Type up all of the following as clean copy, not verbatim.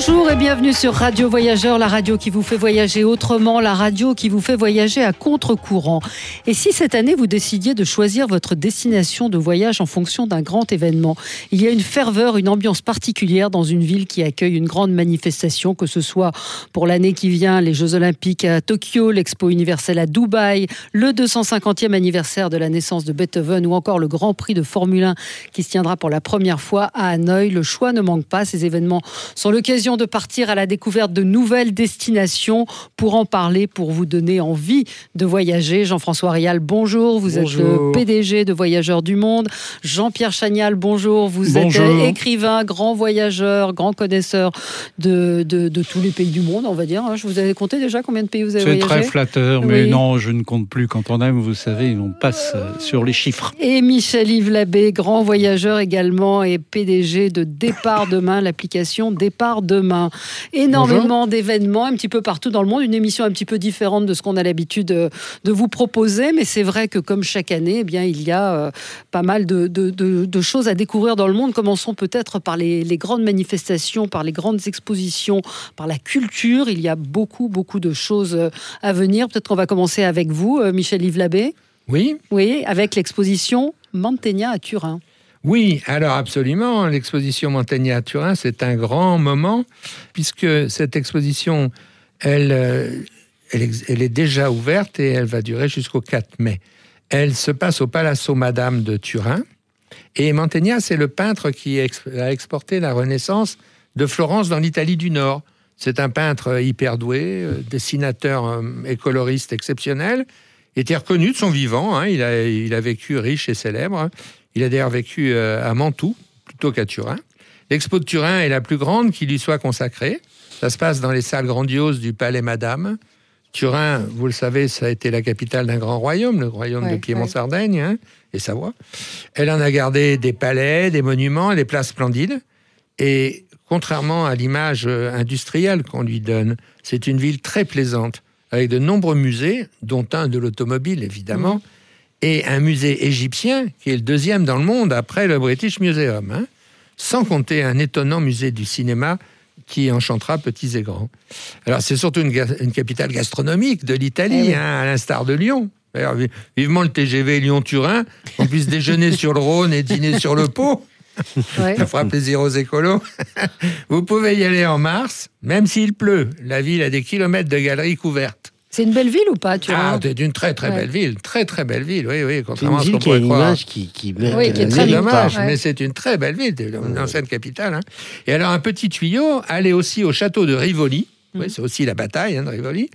Bonjour et bienvenue sur Radio Voyageurs, la radio qui vous fait voyager autrement, la radio qui vous fait voyager à contre-courant. Et si cette année vous décidiez de choisir votre destination de voyage en fonction d'un grand événement, il y a une ferveur, une ambiance particulière dans une ville qui accueille une grande manifestation, que ce soit pour l'année qui vient, les Jeux Olympiques à Tokyo, l'Expo Universelle à Dubaï, le 250e anniversaire de la naissance de Beethoven ou encore le Grand Prix de Formule 1 qui se tiendra pour la première fois à Hanoï. Le choix ne manque pas, ces événements sont l'occasion de partir à la découverte de nouvelles destinations. Pour en parler, pour vous donner envie de voyager, Jean-François Rial, bonjour. Vous êtes le PDG de Voyageurs du Monde. Jean-Pierre Chagnal, bonjour. Vous êtes écrivain, grand voyageur, grand connaisseur de tous les pays du monde, on va dire. Je vous avais compté déjà combien de pays vous avez voyagé. C'est très flatteur, mais non, je ne compte plus. Quand on aime, vous savez, on passe sur les chiffres. Et Michel-Yves Labbé, grand voyageur également et PDG de Départ Demain, l'application Départ Demain. Énormément d'événements un petit peu partout dans le monde, une émission un petit peu différente de ce qu'on a l'habitude de vous proposer, mais c'est vrai que comme chaque année, eh bien, il y a pas mal de choses à découvrir dans le monde. Commençons peut-être par les grandes manifestations, par les grandes expositions, par la culture. Il y a beaucoup de choses à venir. Peut-être qu'on va commencer avec vous, Michel-Yves Labbé. Oui, avec l'exposition Mantegna à Turin. Oui, alors absolument, l'exposition Mantegna à Turin, c'est un grand moment, puisque cette exposition, elle est déjà ouverte et elle va durer jusqu'au 4 mai. Elle se passe au Palazzo Madama de Turin, et Mantegna, c'est le peintre qui a exporté la Renaissance de Florence dans l'Italie du Nord. C'est un peintre hyper doué, dessinateur et coloriste exceptionnel, était reconnu de son vivant, il a vécu riche et célèbre. Il a d'ailleurs vécu à Mantoue, plutôt qu'à Turin. L'expo de Turin est la plus grande qui lui soit consacrée. Ça se passe dans les salles grandioses du Palais Madame. Turin, vous le savez, ça a été la capitale d'un grand royaume, le royaume de Piémont-Sardaigne et Savoie. Elle en a gardé des palais, des monuments, des places splendides. Et contrairement à l'image industrielle qu'on lui donne, c'est une ville très plaisante, avec de nombreux musées, dont un de l'automobile, évidemment, et un musée égyptien, qui est le deuxième dans le monde après le British Museum, sans compter un étonnant musée du cinéma qui enchantera petits et grands. Alors, c'est surtout une capitale gastronomique de l'Italie, à l'instar de Lyon. D'ailleurs, vivement le TGV Lyon-Turin, on puisse déjeuner sur le Rhône et dîner sur le Pô. Ça fera plaisir aux écolos. Vous pouvez y aller en mars, même s'il pleut. La ville a des kilomètres de galeries couvertes. C'est une belle ville ou pas, Turin ? Ah, c'est une très belle ville, très belle ville, oui, contrairement à ce qu'on pourrait croire. C'est une ville qui a une image qui est très dommage, mais c'est une très belle ville, une ancienne capitale. Et alors, un petit tuyau, allez aussi au château de Rivoli, c'est aussi la bataille de Rivoli.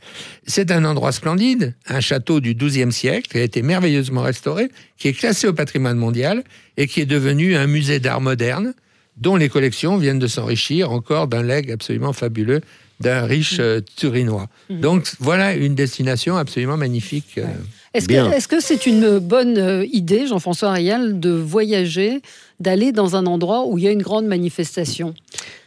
C'est un endroit splendide, un château du XIIe siècle, qui a été merveilleusement restauré, qui est classé au patrimoine mondial et qui est devenu un musée d'art moderne, dont les collections viennent de s'enrichir encore d'un legs absolument fabuleux d'un riche Turinois. Donc voilà une destination absolument magnifique. Est-ce que c'est une bonne idée, Jean-François Rial, de voyager, d'aller dans un endroit où il y a une grande manifestation ?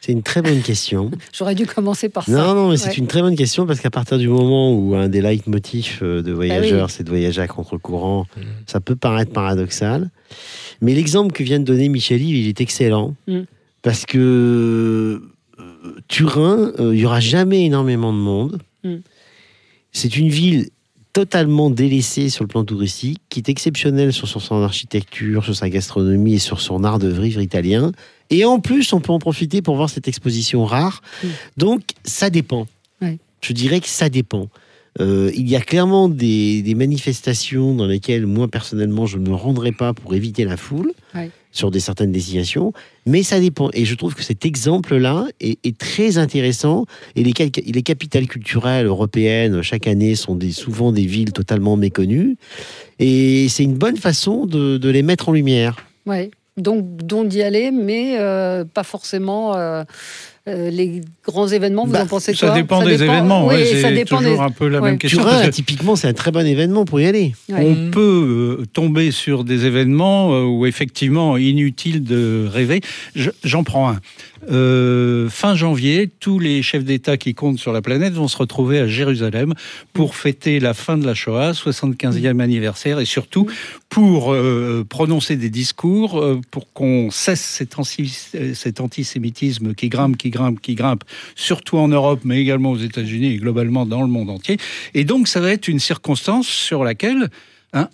C'est une très bonne question. J'aurais dû commencer par ça. Non, mais c'est une très bonne question, parce qu'à partir du moment où un des leitmotifs de voyageurs, c'est de voyager à contre-courant, ça peut paraître paradoxal. Mais l'exemple que vient de donner Michel-Yves, il est excellent, parce que Turin, il n'y aura jamais énormément de monde. C'est une ville totalement délaissée sur le plan touristique, qui est exceptionnelle sur son architecture, sur sa gastronomie et sur son art de vivre italien. Et en plus, on peut en profiter pour voir cette exposition rare. Donc, ça dépend. Je dirais que ça dépend. Il y a clairement des manifestations dans lesquelles, moi, personnellement, je ne me rendrai pas pour éviter la foule sur certaines destinations, mais ça dépend. Et je trouve que cet exemple-là est très intéressant. Et les capitales culturelles européennes, chaque année, sont souvent des villes totalement méconnues. Et c'est une bonne façon de les mettre en lumière. Oui, donc d'y aller, mais pas forcément... les grands événements, vous en pensez quoi ? Ça dépend des événements, c'est toujours un peu la même question. Turin, typiquement, c'est un très bon événement pour y aller. On peut tomber sur des événements où, effectivement, inutile de rêver. J'en prends un. fin janvier, tous les chefs d'État qui comptent sur la planète vont se retrouver à Jérusalem pour fêter la fin de la Shoah, 75e anniversaire, et surtout pour prononcer des discours, pour qu'on cesse cet antisémitisme qui grimpe, surtout en Europe, mais également aux États-Unis et globalement dans le monde entier. Et donc, ça va être une circonstance sur laquelle...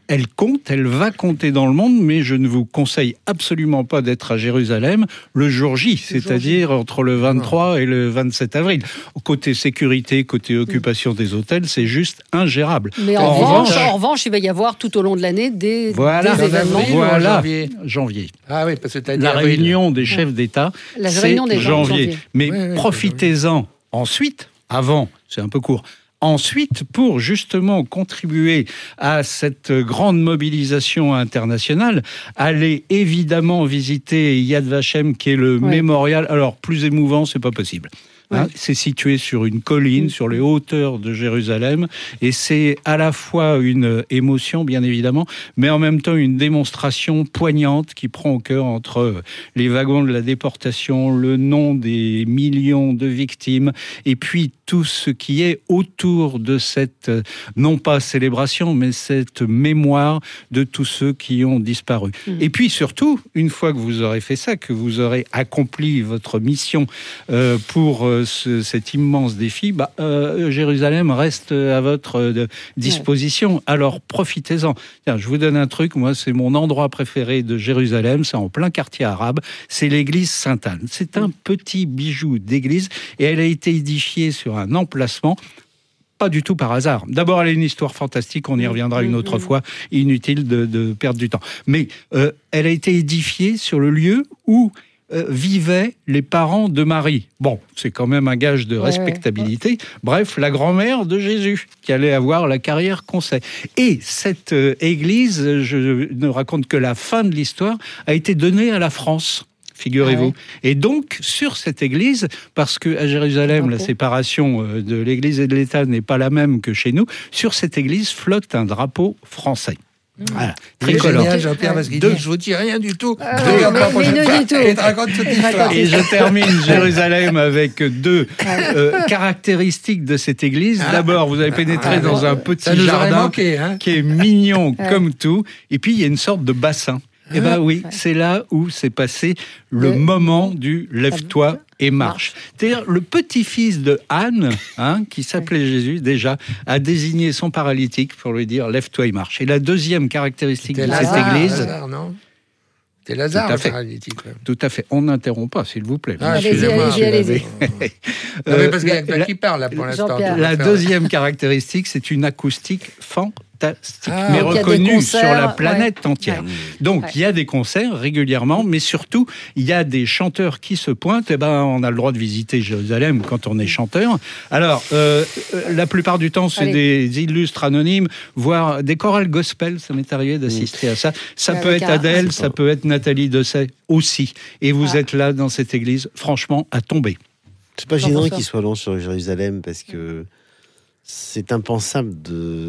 elle compte, elle va compter dans le monde, mais je ne vous conseille absolument pas d'être à Jérusalem le jour J, c'est-à-dire entre le 23 et le 27 avril. Côté sécurité, côté occupation des hôtels, c'est juste ingérable. Mais en revanche, il va y avoir tout au long de l'année des événements. Janvier. Ah oui, parce que t'as dit la réunion des chefs d'État, c'est janvier. Mais profitez-en ensuite, avant, c'est un peu court. Ensuite, pour justement contribuer à cette grande mobilisation internationale, allez évidemment visiter Yad Vashem, qui est le mémorial. Alors, plus émouvant, c'est pas possible. C'est situé sur une colline, sur les hauteurs de Jérusalem, et c'est à la fois une émotion, bien évidemment, mais en même temps une démonstration poignante qui prend au cœur entre les wagons de la déportation, le nom des millions de victimes, et puis tout ce qui est autour de cette, non pas célébration, mais cette mémoire de tous ceux qui ont disparu. Et puis surtout, une fois que vous aurez fait ça, que vous aurez accompli votre mission pour cet immense défi, Jérusalem reste à votre disposition. Alors, profitez-en. Tiens, je vous donne un truc, moi, c'est mon endroit préféré de Jérusalem, c'est en plein quartier arabe, c'est l'église Sainte-Anne. C'est un petit bijou d'église et elle a été édifiée sur un emplacement pas du tout par hasard. D'abord, elle a une histoire fantastique, on y reviendra une autre fois, inutile de perdre du temps. Mais elle a été édifiée sur le lieu où vivaient les parents de Marie. Bon, c'est quand même un gage de respectabilité. Bref, la grand-mère de Jésus, qui allait avoir la carrière qu'on sait. Et cette église, je ne raconte que la fin de l'histoire, a été donnée à la France, figurez-vous. Et donc, sur cette église, parce qu'à Jérusalem, la séparation de l'église et de l'État n'est pas la même que chez nous, sur cette église flotte un drapeau français. Voilà, tricolore. Je vous dis rien du tout. Et je termine Jérusalem avec deux caractéristiques de cette église. D'abord, vous avez pénétré dans un petit jardin qui est mignon comme tout. Et puis, il y a une sorte de bassin. Eh bien oui, c'est là où s'est passé le moment du « lève-toi et marche ». C'est-à-dire, le petit-fils de Anne, qui s'appelait Jésus déjà, a désigné son paralytique pour lui dire « lève-toi et marche ». Et la deuxième caractéristique de cette église... C'est Lazare, le paralytique. Tout à fait. On n'interrompt pas, s'il vous plaît. Allez-y. Non, parce qu'il n'y a que toi qui parle, là, pour l'instant. La deuxième caractéristique, c'est une acoustique fantastique. Mais reconnue sur la planète entière. Donc, il y a des concerts régulièrement, mais surtout, il y a des chanteurs qui se pointent. Eh ben, on a le droit de visiter Jérusalem quand on est chanteur. Alors, la plupart du temps, c'est des illustres anonymes, voire des chorales gospel. Ça m'est arrivé d'assister à ça. Ça peut être Adèle, ça peut être Nathalie Dessay aussi. Et vous êtes là, dans cette église, franchement, à tomber. C'est pas gênant qu'il soit long sur Jérusalem, parce que c'est impensable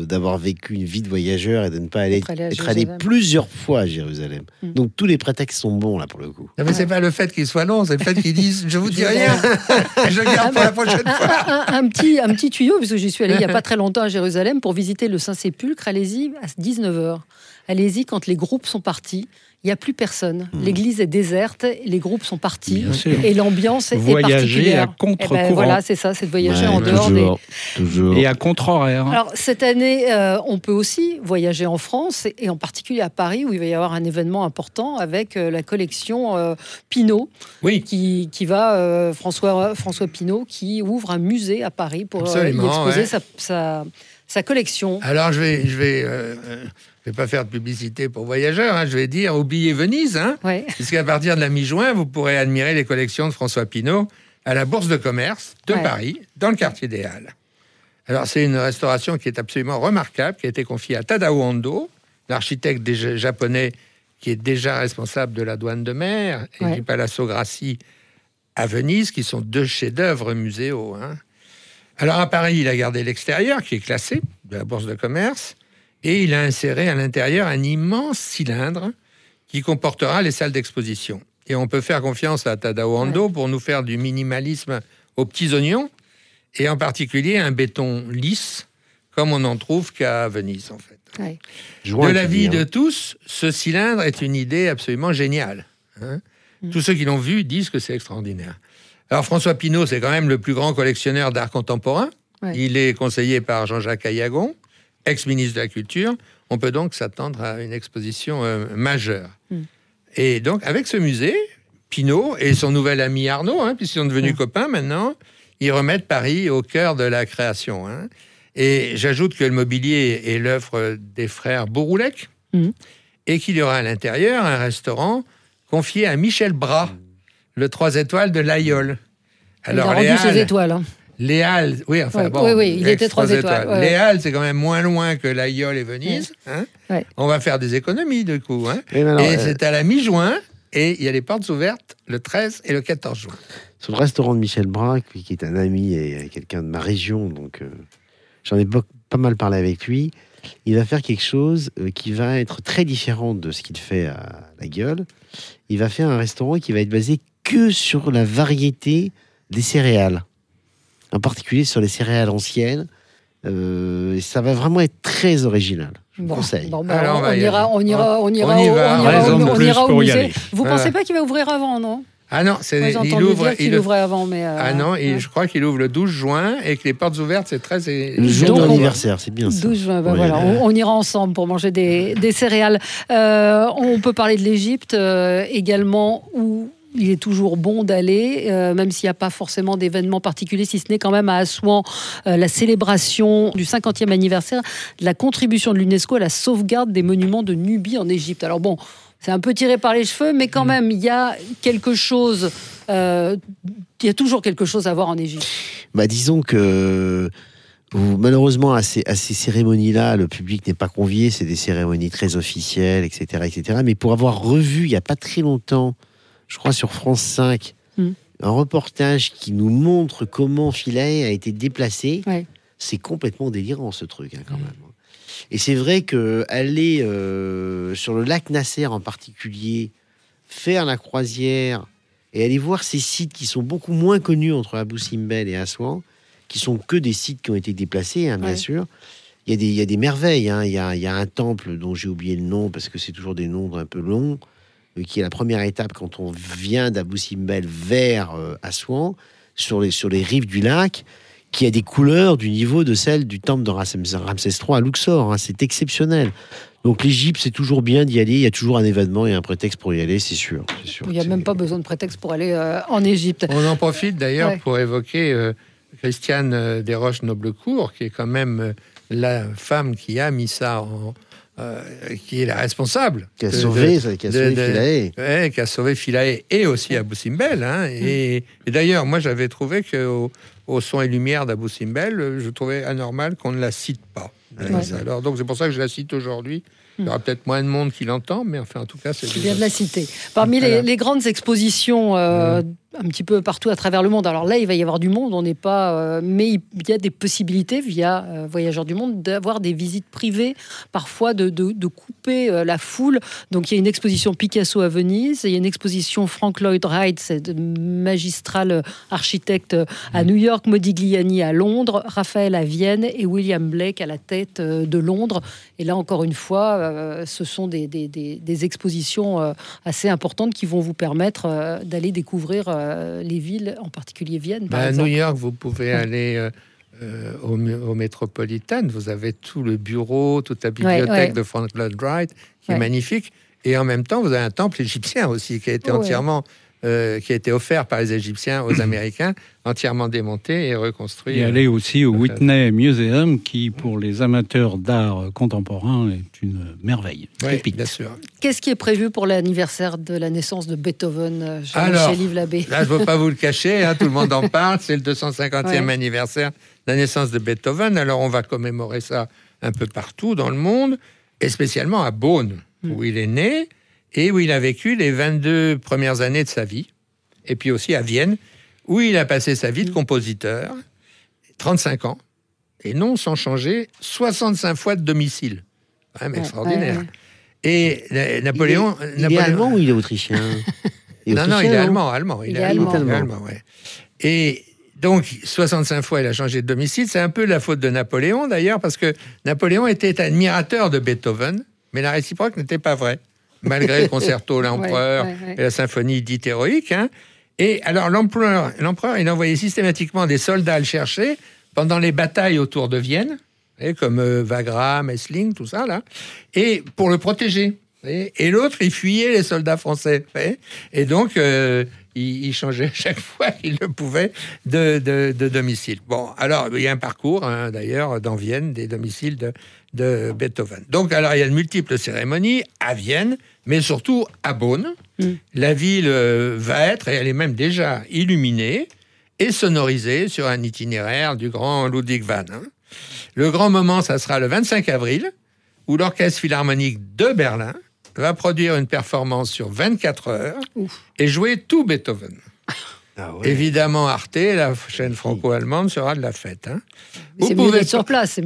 d'avoir vécu une vie de voyageur et de ne pas être allé plusieurs fois à Jérusalem. Donc tous les prétextes sont bons là pour le coup. Non mais c'est pas le fait qu'ils soient longs, c'est le fait qu'ils disent je vous dis rien, je garde pour la prochaine fois. Un petit tuyau, parce que j'y suis allée il y a pas très longtemps à Jérusalem pour visiter le Saint-Sépulcre. Allez-y à 19h. Allez-y quand les groupes sont partis. Il n'y a plus personne. L'église est déserte, les groupes sont partis et l'ambiance est particulière. Voyager à contre-courant. Voilà, c'est ça, c'est de voyager en dehors toujours. Et à contre-horaire. Alors, cette année, on peut aussi voyager en France et en particulier à Paris où il va y avoir un événement important avec la collection Pinault qui va... François Pinault qui ouvre un musée à Paris pour y exposer sa collection. Alors, je vais pas faire de publicité pour voyageurs, je vais dire oubliez Venise, puisqu'à partir de la mi-juin, vous pourrez admirer les collections de François Pinault à la Bourse de Commerce de Paris, dans le quartier des Halles. Alors c'est une restauration qui est absolument remarquable, qui a été confiée à Tadao Ando, l'architecte japonais qui est déjà responsable de la douane de mer et du Palazzo Grassi à Venise, qui sont deux chefs-d'œuvre muséaux. Alors à Paris, il a gardé l'extérieur, qui est classé, de la Bourse de Commerce. Et il a inséré à l'intérieur un immense cylindre qui comportera les salles d'exposition. Et on peut faire confiance à Tadao Ando pour nous faire du minimalisme aux petits oignons, et en particulier un béton lisse, comme on n'en trouve qu'à Venise, en fait. Ouais. De l'avis de tous, ce cylindre est une idée absolument géniale. Hein, tous ceux qui l'ont vu disent que c'est extraordinaire. Alors François Pinault, c'est quand même le plus grand collectionneur d'art contemporain. Ouais. Il est conseillé par Jean-Jacques Ayagon, ex-ministre de la Culture. On peut donc s'attendre à une exposition majeure. Et donc, avec ce musée, Pinault et son nouvel ami Arnaud, hein, puisqu'ils sont devenus copains maintenant, ils remettent Paris au cœur de la création. Hein. Et j'ajoute que le mobilier est l'œuvre des frères Bouroulec, et qu'il y aura à l'intérieur un restaurant confié à Michel Bras, le 3 étoiles de Laguiole. Alors, il a rendu ses étoiles. Hein. Les Halles, oui, enfin bon. Oui, oui, il était 3 étoiles. Ouais. Les Halles, c'est quand même moins loin que Laguiole et Venise. Hein, on va faire des économies, du coup. Hein. Et c'est à la mi-juin, et il y a les portes ouvertes le 13 et le 14 juin. C'est le restaurant de Michel Bras, qui est un ami et quelqu'un de ma région, donc... J'en ai pas mal parlé avec lui. Il va faire quelque chose qui va être très différent de ce qu'il fait à Laguiole. Il va faire un restaurant qui va être basé que sur la variété des céréales, en particulier sur les céréales anciennes. Ça va vraiment être très original. Conseil. On ira au musée. Vous pensez pas qu'il va ouvrir avant, non? Ah non, je crois qu'il ouvre le 12 juin et que les portes ouvertes, c'est 13 et... Le jour de l'anniversaire, c'est bien ça. 12 juin, on ira ensemble pour manger des céréales. On peut parler de l'Égypte également, où il est toujours bon d'aller, même s'il n'y a pas forcément d'événements particuliers, si ce n'est quand même à Assouan, la célébration du 50e anniversaire de la contribution de l'UNESCO à la sauvegarde des monuments de Nubie en Égypte. Alors bon... C'est un peu tiré par les cheveux, mais quand même, il y a quelque chose... Il y a toujours quelque chose à voir en Égypte. Bah, disons que, malheureusement, à ces cérémonies-là, le public n'est pas convié. C'est des cérémonies très officielles, etc. etc. Mais pour avoir revu, il n'y a pas très longtemps, je crois sur France 5, un reportage qui nous montre comment Philae a été déplacé. Ouais. C'est complètement délirant, ce truc, hein, quand même. Et c'est vrai qu'aller sur le lac Nasser en particulier, faire la croisière et aller voir ces sites qui sont beaucoup moins connus entre Abou Simbel et Assouan, qui sont que des sites qui ont été déplacés, hein, bien sûr. Il y a des merveilles. Hein. Il y a un temple dont j'ai oublié le nom parce que c'est toujours des noms un peu longs, qui est la première étape quand on vient d'Abou Simbel vers Assouan, sur les rives du lac, qui a des couleurs du niveau de celle du temple de Ramsès III à Louxor. Hein, c'est exceptionnel. Donc l'Égypte, c'est toujours bien d'y aller. Il y a toujours un événement et un prétexte pour y aller, c'est sûr. Il n'y a même pas besoin de prétexte pour aller en Égypte. On en profite d'ailleurs pour évoquer Christiane Desroches-Noblecourt, qui est quand même la femme qui a mis ça en... qui est la responsable. Qui a sauvé Philae et aussi Abou Simbel. Hein, et d'ailleurs, moi, j'avais trouvé qu'au son et lumière d'Abou Simbel, je trouvais anormal qu'on ne la cite pas. Alors, donc, c'est pour ça que je la cite aujourd'hui. Il y aura peut-être moins de monde qui l'entend, mais enfin, en tout cas, c'est bien de la citer. Parmi les grandes expositions un petit peu partout à travers le monde, alors là, il va y avoir du monde, on n'est pas... mais il y a des possibilités, via Voyageurs du Monde, d'avoir des visites privées, parfois de couper la foule. Donc, il y a une exposition Picasso à Venise, il y a une exposition Frank Lloyd Wright, c'est magistral architecte à New York, Modigliani à Londres, Raphaël à Vienne et William Blake à la tête de Londres. Et là, encore une fois... ce sont des expositions assez importantes qui vont vous permettre d'aller découvrir les villes, en particulier Vienne. Par exemple. À New York, vous pouvez aller au Metropolitan. Vous avez tout le bureau, toute la bibliothèque de Frank Lloyd Wright, qui est magnifique. Et en même temps, vous avez un temple égyptien aussi, qui a été entièrement... qui a été offert par les Égyptiens aux Américains, entièrement démonté et reconstruit. Et aller aussi au Whitney Museum, qui, pour les amateurs d'art contemporain, est une merveille. Oui, bien sûr. Qu'est-ce qui est prévu pour l'anniversaire de la naissance de Beethoven chez Yves Labbé? Là, je ne veux pas vous le cacher, hein, tout le monde en parle, c'est le 250e anniversaire de la naissance de Beethoven. Alors, on va commémorer ça un peu partout dans le monde, et spécialement à Bonn, où il est né, et où il a vécu les 22 premières années de sa vie, et puis aussi à Vienne, où il a passé sa vie de compositeur, 35 ans, et non sans changer 65 fois de domicile. Quand même extraordinaire. Et Napoléon... Il est allemand ou il est autrichien? Il est allemand. Il est allemand. Ouais. Et donc, 65 fois, il a changé de domicile. C'est un peu la faute de Napoléon, d'ailleurs, parce que Napoléon était admirateur de Beethoven, mais la réciproque n'était pas vraie, malgré le concerto L'Empereur et la symphonie dite héroïque. Hein. Et alors, l'empereur, il envoyait systématiquement des soldats à le chercher pendant les batailles autour de Vienne, comme Wagram, Essling, tout ça, là, et pour le protéger. Et l'autre, il fuyait les soldats français. Et donc, il changeait chaque fois qu'il le pouvait de domicile. Bon, alors, il y a un parcours, hein, d'ailleurs, dans Vienne, des domiciles de Beethoven. Donc, alors, il y a de multiples cérémonies à Vienne, mais surtout à Bonn. La ville va être, et elle est même déjà illuminée et sonorisée sur un itinéraire du grand Ludwig van. Hein. Le grand moment, ça sera le 25 avril, où l'Orchestre Philharmonique de Berlin va produire une performance sur 24 heures et jouer tout Beethoven. Ah ouais. Évidemment, Arte, la chaîne franco-allemande, sera de la fête. Hein. C'est mieux d'être sur place.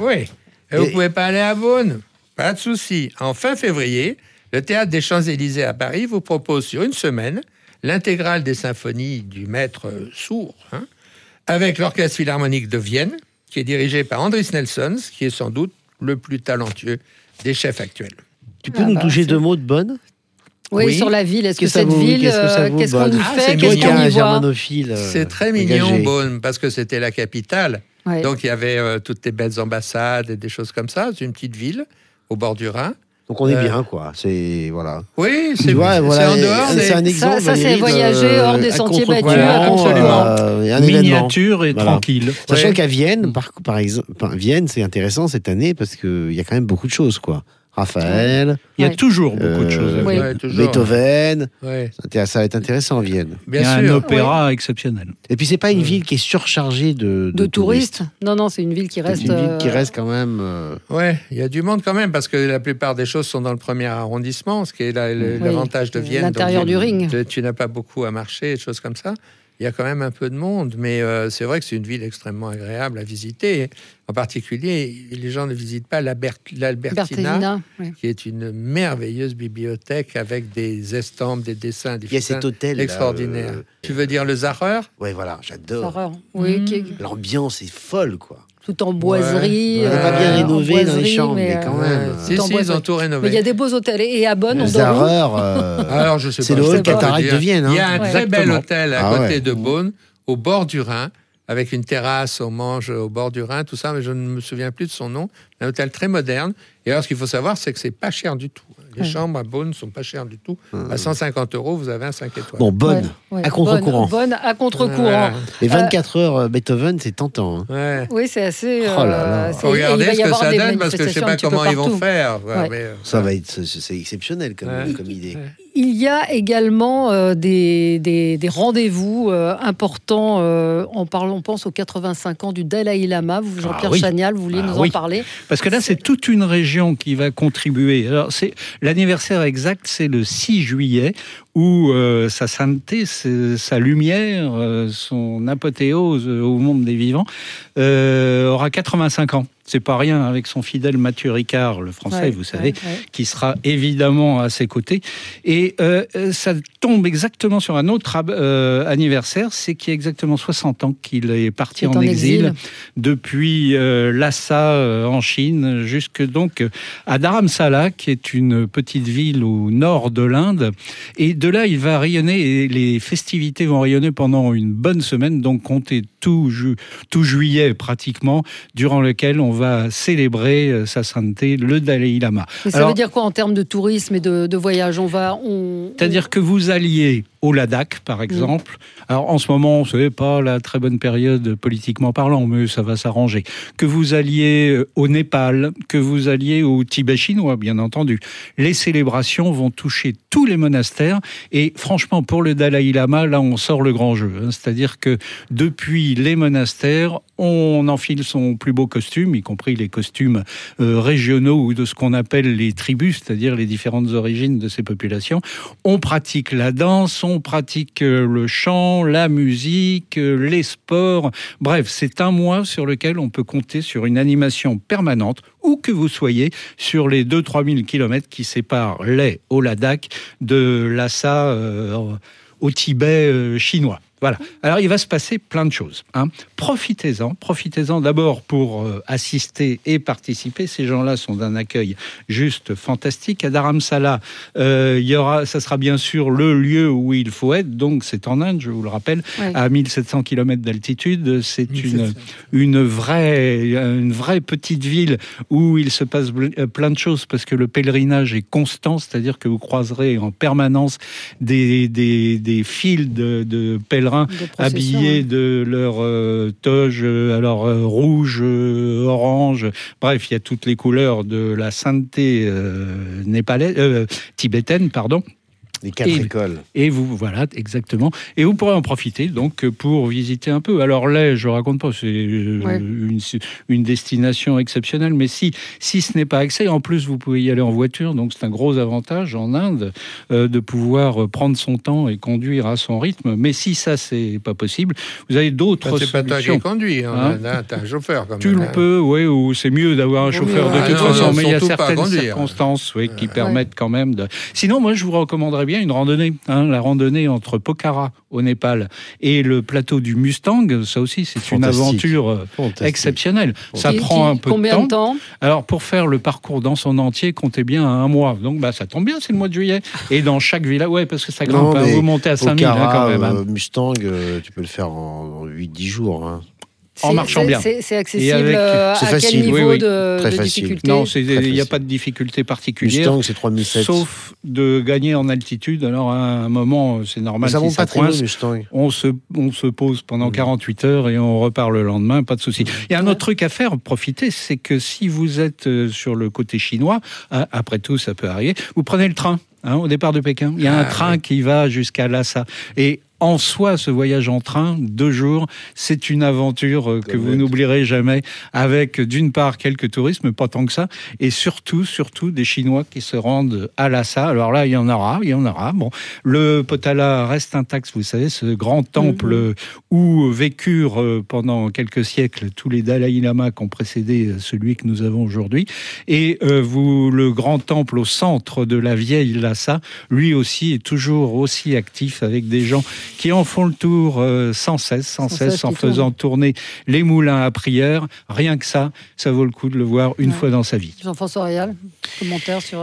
Oui, et vous ne pouvez pas aller à Bonn, pas de souci. En fin février, le Théâtre des Champs-Élysées à Paris vous propose sur une semaine l'intégrale des symphonies du maître sourd, hein, avec l'Orchestre Philharmonique de Vienne, qui est dirigé par Andris Nelsons, qui est sans doute le plus talentueux des chefs actuels. Tu peux nous toucher deux mots de Bonn ? Oui, sur la ville. Est-ce que cette ville, qu'est-ce qu'on y fait ? Qu'est-ce qu'on y voit ? C'est très mignon, Bonn, parce que c'était la capitale. Ouais. Donc, il y avait toutes les belles ambassades et des choses comme ça. C'est une petite ville au bord du Rhin. Donc on est bien, quoi. C'est voilà. Oui, c'est vrai. Voilà, c'est en dehors. C'est un exemple. Ça c'est voyager hors des sentiers battus. Absolument. Miniature et tranquille. Sachant qu'à Vienne, par exemple, Vienne, c'est intéressant cette année parce que il y a quand même beaucoup de choses, quoi. Raphaël. Il y a toujours beaucoup de choses. Beethoven. Ouais. Ça va être intéressant, Vienne. Il y a un opéra exceptionnel. Et puis, c'est pas une ville qui est surchargée de touristes. Non, c'est une ville qui reste... quand même... Oui, il y a du monde quand même, parce que la plupart des choses sont dans le premier arrondissement, ce qui est l'avantage de Vienne. L'intérieur du Ring. Tu n'as pas beaucoup à marcher, des choses comme ça. Il y a quand même un peu de monde, mais c'est vrai que c'est une ville extrêmement agréable à visiter. En particulier, les gens ne visitent pas l'Albertina, qui est une merveilleuse bibliothèque avec des estampes, des dessins, des foutrains extraordinaires. Tu veux dire le Zahreur ? Oui, voilà, j'adore. Zahreur, oui. L'ambiance est folle, quoi. Tout en boiserie. On n'a pas bien rénové dans les chambres, mais quand même. Si, ils ont tout rénové. Mais il y a des beaux hôtels. Et à Bonn, on dort où ? Alors, je sais pas. C'est le hall cataracte de Vienne. Il y a un très bel hôtel à côté de Bonn, au bord du Rhin, avec une terrasse, on mange au bord du Rhin, tout ça, mais je ne me souviens plus de son nom. Un hôtel très moderne. Et alors, ce qu'il faut savoir, c'est que c'est pas cher du tout. Les chambres à Bonn ne sont pas chères du tout. À 150 €, vous avez un 5 étoiles. Bon, à contre-courant. Bonn à contre-courant. Les 24 heures Beethoven, c'est tentant. Hein. Ouais. Oui, c'est assez... Faut regarder ce que ça donne, parce que je ne sais pas comment ils vont faire. Ouais, mais, ça va être... C'est exceptionnel comme idée. Ouais. Il y a également des rendez-vous importants. On pense aux 85 ans du Dalai Lama. Jean-Pierre Chagnal, vous vouliez nous en parler. Parce que là, c'est toute une région qui va contribuer. Alors, l'anniversaire exact, c'est le 6 juillet, où sa sainteté, sa lumière, son apothéose au monde des vivants, aura 85 ans. C'est pas rien, avec son fidèle Mathieu Ricard, le français, vous savez, qui sera évidemment à ses côtés. Et ça tombe exactement sur un autre anniversaire, c'est qu'il y a exactement 60 ans qu'il est parti en exil, depuis Lhasa en Chine, jusque donc à Dharamsala, qui est une petite ville au nord de l'Inde. Et de là, il va rayonner, et les festivités vont rayonner pendant une bonne semaine, donc comptez tout juillet pratiquement, durant lequel on va célébrer sa sainteté, le Dalai Lama. Mais ça veut dire quoi en termes de tourisme et de voyage ? C'est-à-dire que vous alliez au Ladakh, par exemple. Alors, en ce moment, ce n'est pas la très bonne période politiquement parlant, mais ça va s'arranger. Que vous alliez au Népal, que vous alliez au Tibet chinois, bien entendu. Les célébrations vont toucher tous les monastères. Et franchement, pour le Dalai Lama, là, on sort le grand jeu. C'est-à-dire que depuis les monastères, on enfile son plus beau costume, y compris les costumes régionaux ou de ce qu'on appelle les tribus, c'est-à-dire les différentes origines de ces populations. On pratique la danse, on pratique le chant, la musique, les sports. Bref, c'est un mois sur lequel on peut compter sur une animation permanente, où que vous soyez, sur les 2-3 000 kilomètres qui séparent Leh au Ladakh de Lhasa au Tibet chinois. Voilà. Alors, il va se passer plein de choses. Hein. Profitez-en. Profitez-en d'abord pour assister et participer. Ces gens-là sont d'un accueil juste fantastique. À Dharamsala, ça sera bien sûr le lieu où il faut être. Donc, c'est en Inde, je vous le rappelle, ouais. À 1700 km d'altitude. C'est une vraie petite ville où il se passe plein de choses parce que le pèlerinage est constant. C'est-à-dire que vous croiserez en permanence des files de pèlerins habillés de leur toge, alors rouge, orange, bref, il y a toutes les couleurs de la sainteté tibétaine, pardon. Les quatre écoles. Et vous, voilà, exactement. Et vous pourrez en profiter, donc, pour visiter un peu. Alors là, je ne raconte pas, c'est une destination exceptionnelle, mais si ce n'est pas accès, en plus, vous pouvez y aller en voiture, donc c'est un gros avantage en Inde de pouvoir prendre son temps et conduire à son rythme. Mais si ça, ce n'est pas possible, vous avez d'autres solutions. C'est pas toi qui conduis, hein, tu as un chauffeur. Quand tu le peux, oui, ou c'est mieux d'avoir un chauffeur de toute façon, mais il y a certaines circonstances qui permettent quand même de... Sinon, moi, je vous recommanderais bien une randonnée, la randonnée entre Pokhara au Népal et le plateau du Mustang, ça aussi c'est une aventure exceptionnelle. Ça prend un peu de temps. Combien de temps ? Alors pour faire le parcours dans son entier, comptez bien 1 mois. Donc ça tombe bien, c'est le mois de juillet. Et dans chaque village, parce que ça grimpe, vous montez à 5000 quand même. Mustang, tu peux le faire en 8-10 jours. En marchant bien. C'est accessible à quel niveau de difficulté ? Non, il n'y a pas de difficulté particulière. Mustang, c'est 3700. Sauf de gagner en altitude. Alors, à un moment, c'est normal. Nous n'avons pas traîné le Mustang. On se pose pendant 48 heures et on repart le lendemain, pas de souci. Il y a un autre truc à faire, profitez, c'est que si vous êtes sur le côté chinois, après tout, ça peut arriver, vous prenez le train au départ de Pékin. Il y a un train qui va jusqu'à Lhasa. Et en soi, ce voyage en train, 2 jours, c'est une aventure que vous n'oublierez jamais, avec d'une part quelques touristes, mais pas tant que ça, et surtout des Chinois qui se rendent à Lhasa. Alors là, il y en aura. Bon, le Potala reste intact, vous savez, ce grand temple où vécurent pendant quelques siècles tous les Dalai Lama qui ont précédé celui que nous avons aujourd'hui. Et le grand temple au centre de la vieille Lhasa, lui aussi est toujours aussi actif avec des gens qui en font le tour sans cesse, en faisant tourner les moulins à prière. Rien que ça vaut le coup de le voir une fois dans sa vie. Jean-François Réal, commentaire sur...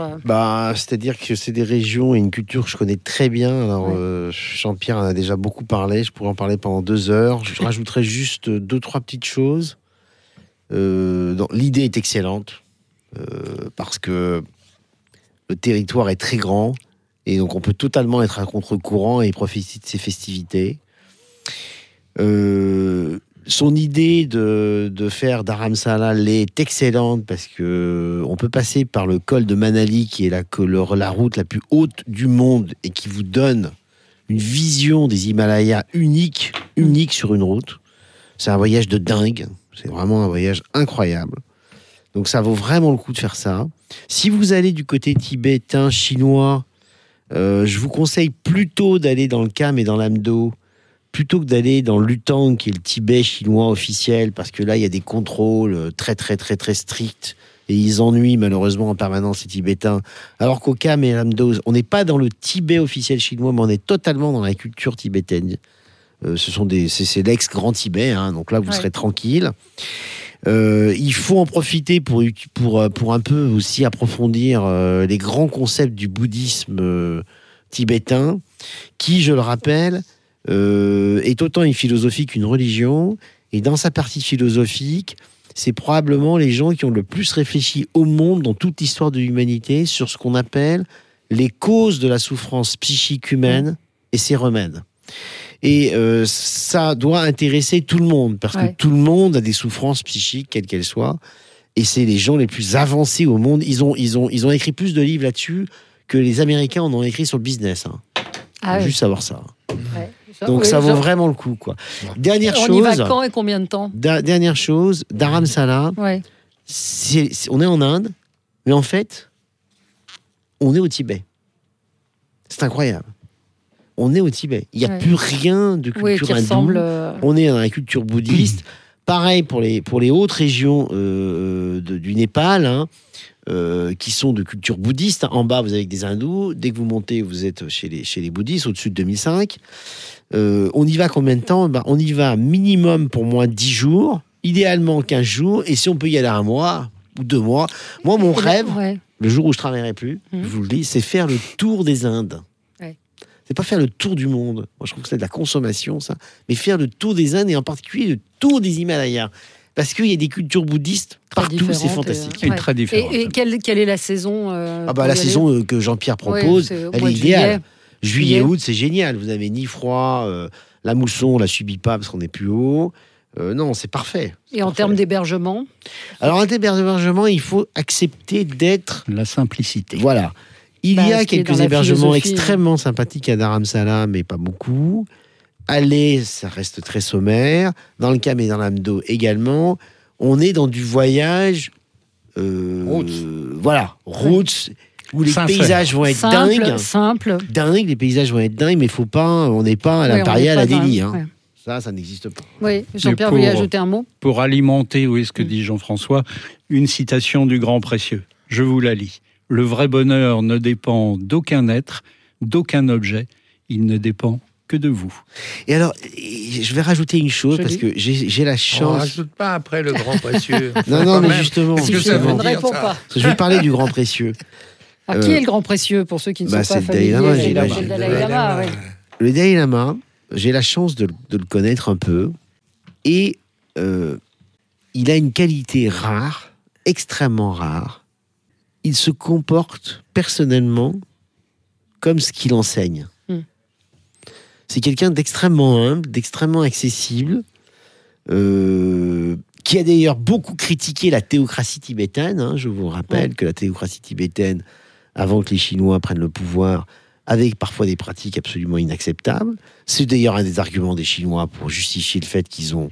c'est-à-dire que c'est des régions et une culture que je connais très bien. Alors, Jean-Pierre en a déjà beaucoup parlé, je pourrais en parler pendant 2 heures. Je rajouterais juste 2-3 petites choses. L'idée est excellente, parce que le territoire est très grand. Et donc, on peut totalement être à contre-courant et profiter de ces festivités. Son idée de faire Dharamsala est excellente parce qu'on peut passer par le col de Manali, qui est la route la plus haute du monde et qui vous donne une vision des Himalayas unique sur une route. C'est un voyage de dingue. C'est vraiment un voyage incroyable. Donc, ça vaut vraiment le coup de faire ça. Si vous allez du côté tibétain, chinois... je vous conseille plutôt d'aller dans le Kham et dans l'Amdo, plutôt que d'aller dans l'Utang, qui est le Tibet chinois officiel, parce que là, il y a des contrôles très, très, très, très stricts, et ils ennuient malheureusement en permanence les Tibétains. Alors qu'au Kham et à l'Amdo, on n'est pas dans le Tibet officiel chinois, mais on est totalement dans la culture tibétaine. C'est l'ex-Grand Tibet, donc là, vous serez tranquille. Il faut en profiter pour un peu aussi approfondir les grands concepts du bouddhisme tibétain, qui, je le rappelle, est autant une philosophie qu'une religion. Et dans sa partie philosophique, c'est probablement les gens qui ont le plus réfléchi au monde dans toute l'histoire de l'humanité sur ce qu'on appelle les causes de la souffrance psychique humaine et ses remèdes. Et ça doit intéresser tout le monde, parce que tout le monde a des souffrances psychiques, quelles qu'elles soient. Et c'est les gens les plus avancés au monde. Ils ont écrit plus de livres là-dessus que les Américains en ont écrit sur le business. Juste savoir ça. Donc ça vaut vraiment le coup, quoi. Dernière chose. On y va quand et combien de temps ? Dernière chose, Dharamsala. On est en Inde, mais en fait, on est au Tibet. C'est incroyable. on est au Tibet. Il n'y a plus rien de culture hindoue. Ressemble... On est dans la culture bouddhiste. Pareil pour les hautes régions du Népal, qui sont de culture bouddhiste. En bas, vous avez des hindous. Dès que vous montez, vous êtes chez les bouddhistes, au-dessus de 2005. On y va combien de temps ? On y va minimum, pour moi, 10 jours, idéalement 15 jours. Et si on peut y aller un mois ou 2 mois... Moi, mon rêve, le jour où je ne travaillerai plus, je vous le dis, c'est faire le tour des Indes. C'est pas faire le tour du monde. Moi, je trouve que c'est de la consommation, ça. Mais faire le tour des Indes et en particulier le tour des Himalayas. Parce qu'il y a des cultures bouddhistes partout, c'est fantastique. Et très différent. Et quelle est la saison la saison que Jean-Pierre propose, elle est idéale. Juillet, août, c'est génial. Vous n'avez ni froid, la mousson, on la subit pas parce qu'on est plus haut. Non, c'est parfait. Et en termes d'hébergement ? Alors, en termes d'hébergement, il faut accepter d'être... La simplicité. Voilà. Il y a quelques hébergements extrêmement sympathiques à Dharamsala, mais pas beaucoup. Aller, ça reste très sommaire. Dans le Kham et dans l'Amdo également. On est dans du voyage... Roots. Voilà, roots, où les paysages vont être dingues. Simple. Dingues, les paysages vont être dingues, mais faut pas, on n'est pas à l'Impérial, à Delhi. Ça n'existe pas. Oui, Jean-Pierre voulait ajouter un mot. Pour alimenter, ce que dit Jean-François, une citation du Grand Précieux. Je vous la lis. Le vrai bonheur ne dépend d'aucun être, d'aucun objet. Il ne dépend que de vous. Et alors, je vais rajouter une chose, parce que j'ai la chance... On ne rajoute pas après le Grand Précieux. Non, mais justement... Je ne réponds pas. Je vais parler du Grand Précieux. Alors, qui est le Grand Précieux, pour ceux qui ne sont pas familiers ? C'est le Dalai Lama. Le Dalai Lama, j'ai la chance de le connaître un peu. Et il a une qualité rare, extrêmement rare. Il se comporte personnellement comme ce qu'il enseigne. C'est quelqu'un d'extrêmement humble, d'extrêmement accessible, qui a d'ailleurs beaucoup critiqué la théocratie tibétaine. Je vous rappelle que la théocratie tibétaine, avant que les Chinois prennent le pouvoir, avec parfois des pratiques absolument inacceptables. C'est d'ailleurs un des arguments des Chinois pour justifier le fait qu'ils ont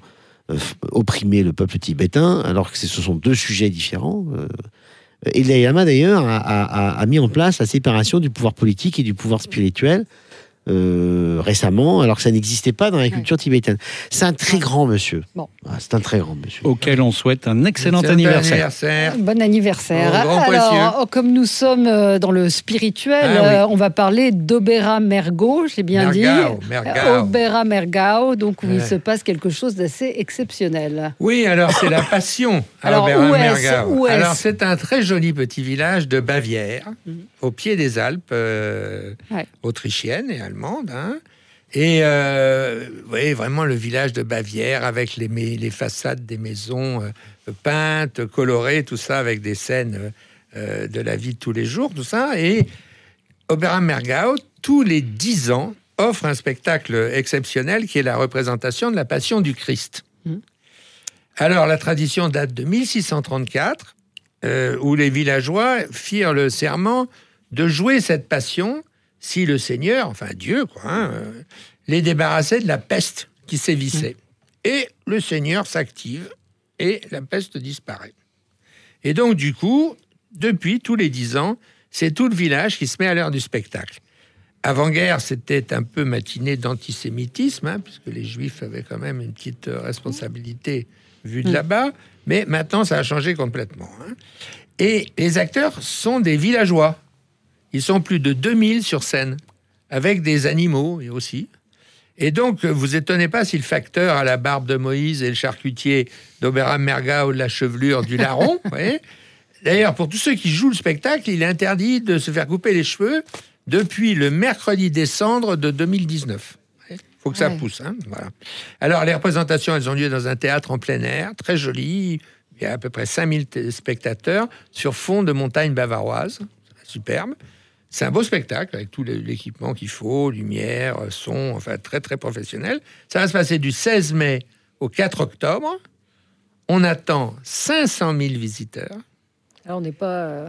opprimé le peuple tibétain, alors que ce sont deux sujets différents. Et le Dalai Lama, d'ailleurs, a mis en place la séparation du pouvoir politique et du pouvoir spirituel récemment, alors que ça n'existait pas dans la culture tibétaine. C'est un très grand monsieur. C'est un très grand monsieur. Auquel on souhaite un excellent anniversaire. Bon anniversaire. Alors, comme nous sommes dans le spirituel, on va parler d'Oberammergau, je l'ai bien dit. Oberammergau, donc où il se passe quelque chose d'assez exceptionnel. Oui, alors c'est la passion à Oberammergau. Alors c'est un très joli petit village de Bavière, au pied des Alpes autrichiennes et allemandes. Et vous voyez vraiment le village de Bavière avec les façades des maisons peintes, colorées, tout ça, avec des scènes de la vie de tous les jours, tout ça. Et Oberammergau, tous les 10 ans, offre un spectacle exceptionnel qui est la représentation de la Passion du Christ. Alors, la tradition date de 1634, où les villageois firent le serment de jouer cette passion si le Seigneur, enfin Dieu, les débarrassait de la peste qui sévissait. Et le Seigneur s'active et la peste disparaît. Et donc, du coup, depuis tous les 10 ans, c'est tout le village qui se met à l'heure du spectacle. Avant-guerre, c'était un peu matinée d'antisémitisme, puisque les Juifs avaient quand même une petite responsabilité vue de là-bas, mais maintenant, ça a changé complètement. Et les acteurs sont des villageois. Ils sont plus de 2000 sur scène, avec des animaux aussi. Et donc, vous étonnez pas si le facteur à la barbe de Moïse et le charcutier d'Oberammergau, la chevelure du larron. Vous voyez. D'ailleurs, pour tous ceux qui jouent le spectacle, il est interdit de se faire couper les cheveux depuis le mercredi décembre de 2019. Il faut que ça pousse. Voilà. Alors, les représentations, elles ont lieu dans un théâtre en plein air, très joli. Il y a à peu près 5000 spectateurs sur fond de montagnes bavaroises. Superbe. C'est un beau spectacle, avec tout l'équipement qu'il faut, lumière, son, enfin très très professionnel. Ça va se passer du 16 mai au 4 octobre. On attend 500 000 visiteurs. Alors on n'est pas...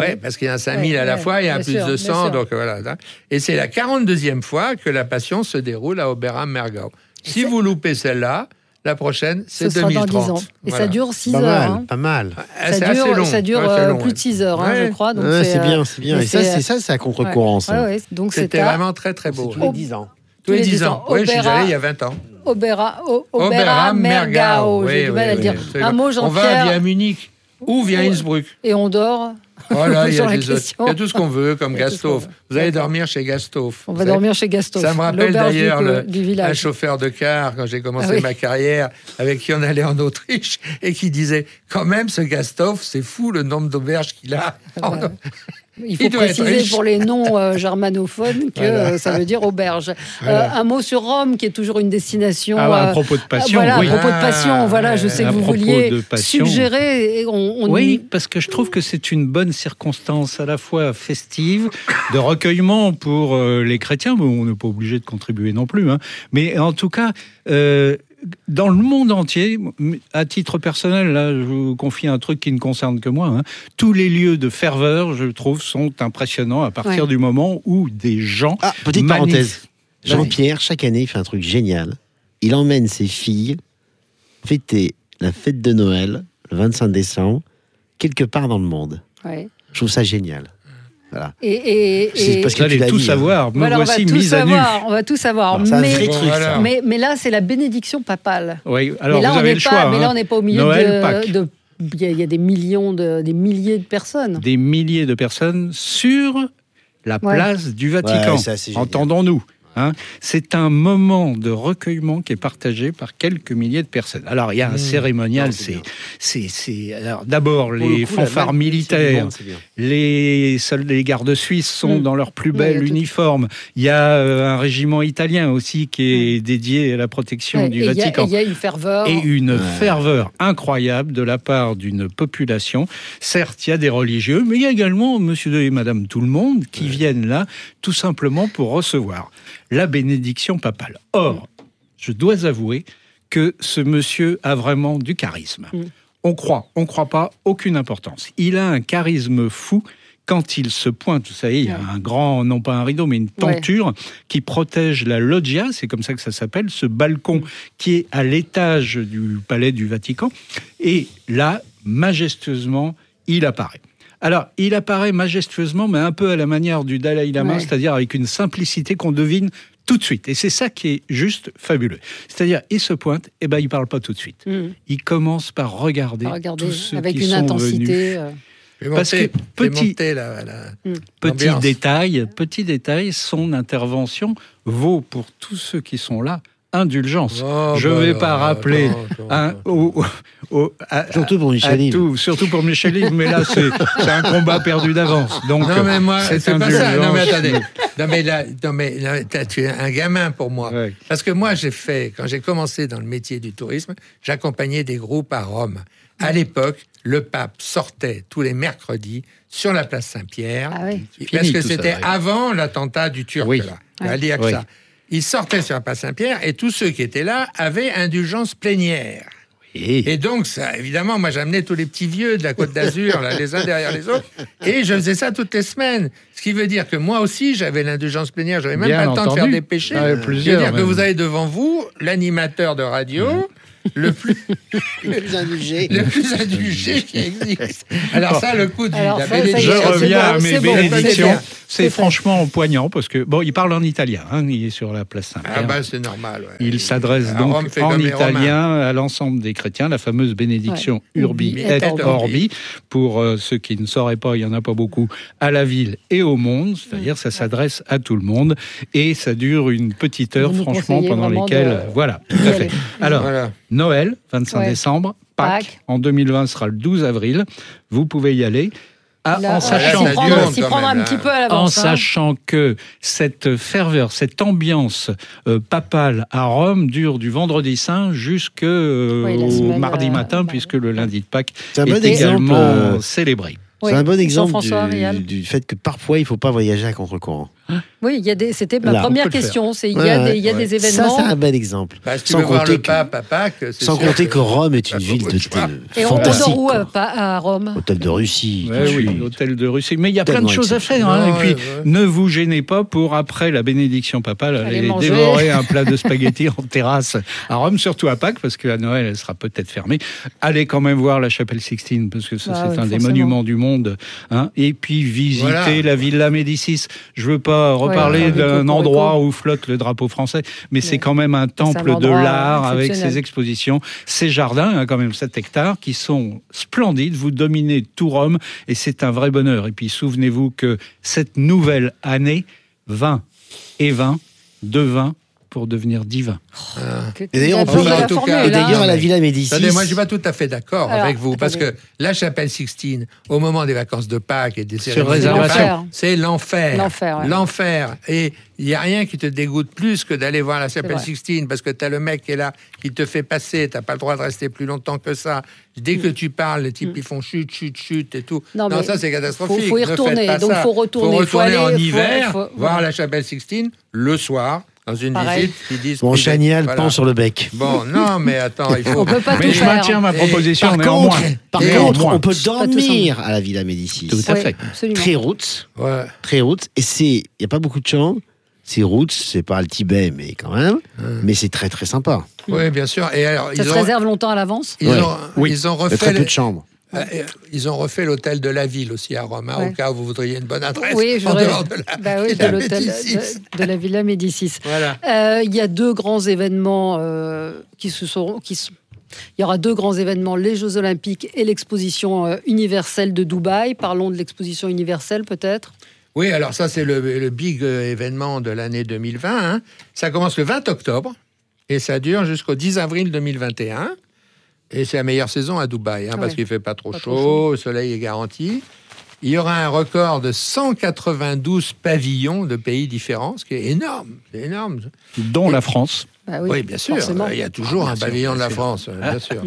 Oui, parce qu'il y en a 5 000 à la fois, il y en a plus de 100, donc voilà. Et c'est la 42e fois que la Passion se déroule à Oberammergau. Si vous loupez celle-là, La prochaine, c'est 2030. Dans 10 ans. Et voilà. Ça dure 6 heures. Hein. Pas mal. Ça dure plus de 6 heures, hein, je crois. Donc c'est bien, c'est bien. Et c'est à contre-courant. Ouais. Ouais, donc c'était vraiment très, très beau. Tous les 10 ans. Tous les 10 ans. Oui, je suis allé il y a 20 ans. Oberammergau. J'ai du mal à dire. Un mot, Jean-Pierre. On va via Munich ou via Innsbruck. Et on dort. Voilà, il y a des autres. Il y a tout ce qu'on veut, comme Gasthof. Vous allez dormir chez Gasthof. On va dormir chez Gasthof. Ça me rappelle d'ailleurs un chauffeur de car, quand j'ai commencé ma carrière, avec qui on allait en Autriche, et qui disait, quand même, ce Gasthof, c'est fou le nombre d'auberges qu'il a. Il faut préciser pour les non-germanophones que ça veut dire auberge. Voilà. Un mot sur Rome, qui est toujours une destination... à propos de passion. Voilà, à propos de passion. Voilà, je sais que vous vouliez suggérer... parce que je trouve que c'est une bonne circonstance à la fois festive, de recueillement pour les chrétiens, mais on n'est pas obligé de contribuer non plus. Hein. Mais en tout cas... dans le monde entier, à titre personnel, là, je vous confie un truc qui ne concerne que moi, hein, tous les lieux de ferveur, je trouve, sont impressionnants à partir du moment où des gens... Ah, petite parenthèse, Jean-Pierre, chaque année, il fait un truc génial. Il emmène ses filles fêter la fête de Noël, le 25 décembre, quelque part dans le monde. Ouais. Je trouve ça génial. Voilà. Et parce que vous allez tout savoir. Me voici mise à nu. On va tout savoir. Mais là, c'est la bénédiction papale. Oui, alors là, vous avez le choix. Mais là, on n'est pas au milieu de. Il y a des milliers de personnes. Des milliers de personnes sur la place du Vatican. Ouais, entendons-nous. Hein, c'est un moment de recueillement qui est partagé par quelques milliers de personnes. Alors, il y a un cérémonial, alors, d'abord, les fanfares militaires, les gardes suisses sont dans leur plus bel uniforme. Il y a un régiment italien aussi qui est dédié à la protection du Vatican. Il y a une ferveur. Et une ferveur incroyable de la part d'une population. Certes, il y a des religieux, mais il y a également monsieur et madame tout le monde qui viennent là, tout simplement pour recevoir la bénédiction papale. Or, je dois avouer que ce monsieur a vraiment du charisme. On croit pas, aucune importance. Il a un charisme fou quand il se pointe. Vous savez, il y a un grand, non pas un rideau, mais une tenture qui protège la loggia, c'est comme ça que ça s'appelle, ce balcon qui est à l'étage du palais du Vatican. Et là, majestueusement, il apparaît. Alors, il apparaît majestueusement, mais un peu à la manière du Dalai Lama, c'est-à-dire avec une simplicité qu'on devine tout de suite. Et c'est ça qui est juste fabuleux. C'est-à-dire, il se pointe, et il ne parle pas tout de suite. Il commence par regarder tous ceux avec qui une sont intensité. Venus. Parce que petit détail, son intervention vaut pour tous ceux qui sont là indulgence. Surtout pour Michel, mais là c'est un combat perdu d'avance. Donc non mais moi c'est indulgence. Pas ça. Non mais attendez. Non mais là, tu es un gamin pour moi. Ouais. Parce que moi quand j'ai commencé dans le métier du tourisme, j'accompagnais des groupes à Rome. À l'époque, le pape sortait tous les mercredis sur la place Saint-Pierre parce que c'était avant l'attentat du Turc là. Il sortait sur la place Saint-Pierre et tous ceux qui étaient là avaient indulgence plénière. Oui. Et donc, ça, évidemment, moi j'amenais tous les petits vieux de la Côte d'Azur, là, les uns derrière les autres, et je faisais ça toutes les semaines. Ce qui veut dire que moi aussi j'avais l'indulgence plénière, j'avais même pas le temps de faire des péchés. C'est-à-dire que vous avez devant vous l'animateur de radio... Le plus indulgé qui existe. Alors ça, le coup de la bénédiction... Je reviens à mes bénédictions. C'est franchement poignant, parce que... Bon, il parle en italien, hein, il est sur la place Saint-Pierre. Ah bah, c'est normal, Il s'adresse donc en italien à l'ensemble des chrétiens, la fameuse bénédiction Urbi et Orbi, pour ceux qui ne sauraient pas, il n'y en a pas beaucoup, à la ville et au monde, c'est-à-dire ça s'adresse à tout le monde, et ça dure une petite heure, franchement, pendant lesquelles... Voilà, tout à fait. Alors... Noël, 25 décembre, Pâques, en 2020 sera le 12 avril, vous pouvez y aller, en sachant que cette ferveur, cette ambiance papale à Rome dure du vendredi saint jusqu'au mardi matin, puisque le lundi de Pâques est également célébré. C'est un bon exemple du fait que parfois il ne faut pas voyager à contre-courant. Oui, c'était ma première question. Il y a des événements. Ça, c'est un bel exemple. Bah, si sans compter le pape à Pâques, sans compter que Rome est une ville de fantastique. Et on dort où à Rome ? Hôtel de Russie. Hôtel de Russie. Mais il y a plein de choses à faire. Et puis, ne vous gênez pas pour, après la bénédiction papale, aller dévorer un plat de spaghettis en terrasse à Rome, surtout à Pâques, parce qu'à Noël, elle sera peut-être fermée. Allez quand même voir la chapelle Sixtine, parce que ça, c'est un des monuments du monde. Et puis, visiter la Villa Médicis. Je veux pas reparler d'un endroit où flotte le drapeau français, mais c'est quand même un temple de l'art avec ses expositions, ses jardins, quand même 7 hectares, qui sont splendides. Vous dominez tout Rome et c'est un vrai bonheur. Et puis souvenez-vous que cette nouvelle année, 20 et 20 devint pour devenir divin. Et d'ailleurs, à la Villa Médicis... Moi, je ne suis pas tout à fait d'accord avec vous, parce que la chapelle Sixtine, au moment des vacances de Pâques et des cérémonies de Pâques, c'est l'enfer. L'enfer. Et il n'y a rien qui te dégoûte plus que d'aller voir la chapelle Sixtine, parce que tu as le mec qui est là, qui te fait passer, tu n'as pas le droit de rester plus longtemps que ça. Dès que tu parles, les types, ils font chute et tout. Non, ça, c'est catastrophique. Il faut y retourner. Donc, il faut retourner. Il faut retourner en hiver, voir la chapelle Sixtine, le soir, dans une visite, ils disent... Bon, Chanial, pan sur le bec. Bon, non, mais attends, il faut... On peut pas tout faire. Je maintiens ma proposition, Par contre, on peut dormir à la Villa Médicis. Tout à fait. Absolument. Très roots. Ouais. Très roots. Et c'est... Il n'y a pas beaucoup de gens. C'est roots, c'est pas le Tibet, mais quand même. Mais c'est très, très sympa. Oui, bien sûr. Et alors, ça se réserve longtemps à l'avance ? Ils ont refait... Très peu de chambres. Ils ont refait l'hôtel de la ville aussi à Rome, au cas où vous voudriez une bonne adresse en dehors de la Villa Médicis. De la Villa Médicis. Il y a deux grands événements Il y aura deux grands événements, les Jeux Olympiques et l'exposition universelle de Dubaï. Parlons de l'exposition universelle peut-être. Oui, alors ça c'est le big événement de l'année 2020. Ça commence le 20 octobre et ça dure jusqu'au 10 avril 2021. Et c'est la meilleure saison à Dubaï, parce qu'il ne fait pas trop chaud, le soleil est garanti. Il y aura un record de 192 pavillons de pays différents, ce qui est énorme. C'est énorme. Dont la France. Bah oui, bien sûr. Forcément. Il y a toujours un pavillon de la France, bien sûr.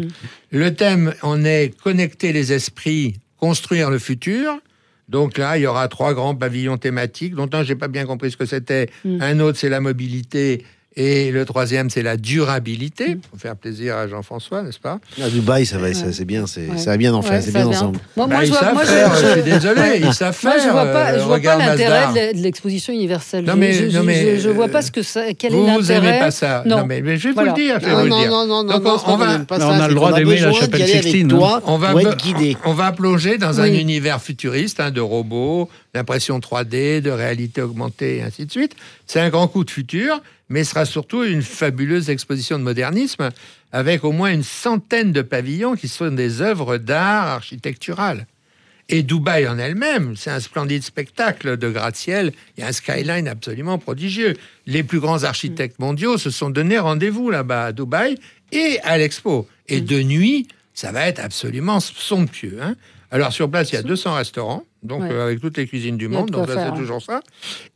Le thème, on est connecter les esprits, construire le futur. Donc là, il y aura 3 grands pavillons thématiques, dont un, je n'ai pas bien compris ce que c'était. Un autre, c'est la mobilité. Et le troisième, c'est la durabilité, pour faire plaisir à Jean-François, n'est-ce pas ? À Dubaï, c'est bien, ça va bien ensemble. Je suis désolé, ils savent faire. Je ne vois pas l'intérêt de l'exposition universelle. Je ne vois pas quel est l'intérêt. Vous n'aimez pas ça. Non, mais je vais vous le dire. On a le droit d'aimer la chapelle Sixtine. On va plonger dans un univers futuriste, de robots, d'impression 3D, de réalité augmentée, et ainsi de suite. C'est un grand coup de futur. Mais ce sera surtout une fabuleuse exposition de modernisme, avec au moins une centaine de pavillons qui sont des œuvres d'art architecturales. Et Dubaï en elle-même, c'est un splendide spectacle de gratte-ciel, il y a un skyline absolument prodigieux. Les plus grands architectes mondiaux se sont donné rendez-vous là-bas à Dubaï et à l'expo. Et de nuit, ça va être absolument somptueux. Alors sur place, il y a 200 restaurants. Donc, avec toutes les cuisines du monde, donc là, c'est toujours ça.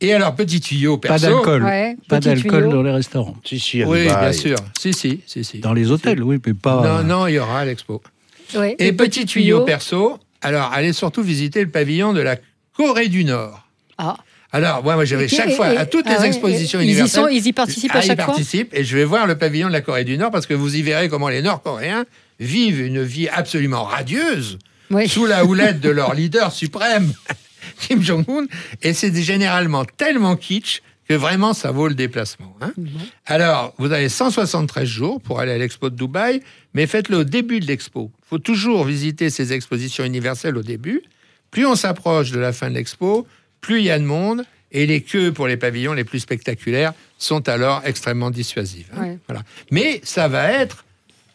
Et alors, petit tuyau perso... Pas d'alcool. Pas d'alcool dans les restaurants. Si, oui, bien sûr. Si. Dans les hôtels, oui, mais pas... Non, il y aura à l'expo. Ouais. Et petit tuyau perso, alors, allez surtout visiter le pavillon de la Corée du Nord. Ah. Alors, moi, je vais chaque fois à toutes les expositions universelles... Ils y participent à chaque fois ? Ils participent, et je vais voir le pavillon de la Corée du Nord, parce que vous y verrez comment les Nord-Coréens vivent une vie absolument radieuse, sous la houlette de leur leader suprême, Kim Jong-un, et c'est généralement tellement kitsch que vraiment ça vaut le déplacement. Alors, vous avez 173 jours pour aller à l'expo de Dubaï, mais faites-le au début de l'expo. Il faut toujours visiter ces expositions universelles au début. Plus on s'approche de la fin de l'expo, plus il y a de monde, et les queues pour les pavillons les plus spectaculaires sont alors extrêmement dissuasives. Voilà. Mais ça va être,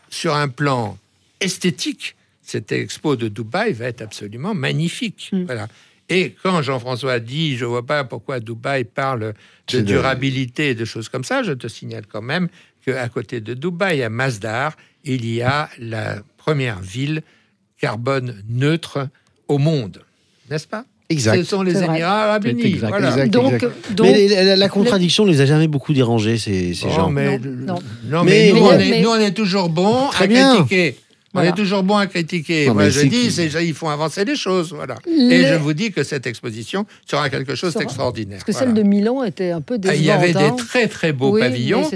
sur un plan esthétique, cette expo de Dubaï va être absolument magnifique. Voilà. Et quand Jean-François dit « Je ne vois pas pourquoi Dubaï parle de durabilité et de choses comme ça », je te signale quand même qu'à côté de Dubaï, à Masdar, il y a la première ville carbone neutre au monde. N'est-ce pas ? Exact. Ce sont les Émirats Arabes Unis. Voilà. Donc, mais la contradiction ne les a jamais beaucoup dérangés, ces gens. Non, mais nous, on est toujours bons à critiquer. Voilà. On est toujours bon à critiquer. Non, moi, je dis, il faut avancer les choses. Voilà. Et je vous dis que cette exposition sera quelque chose d'extraordinaire. Parce que celle de Milan était un peu décevante. Il y avait des très très beaux pavillons,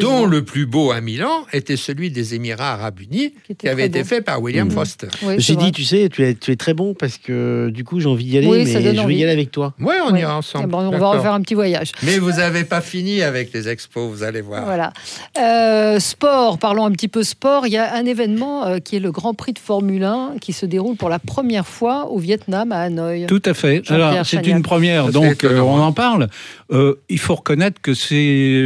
dont le plus beau à Milan était celui des Émirats Arabes Unis, qui avait été fait par William Foster. Oui, j'ai dit, tu sais, tu es très bon, parce que du coup, j'ai envie d'y aller, mais je vais y aller avec toi. Oui, on ira ensemble. Bon, on va faire un petit voyage. Mais vous n'avez pas fini avec les expos, vous allez voir. Voilà. Sport, parlons un petit peu sport. Il y a un événement... qui est le Grand Prix de Formule 1 qui se déroule pour la première fois au Vietnam, à Hanoï. Tout à fait. Alors, c'est une première, donc on en parle. Il faut reconnaître que c'est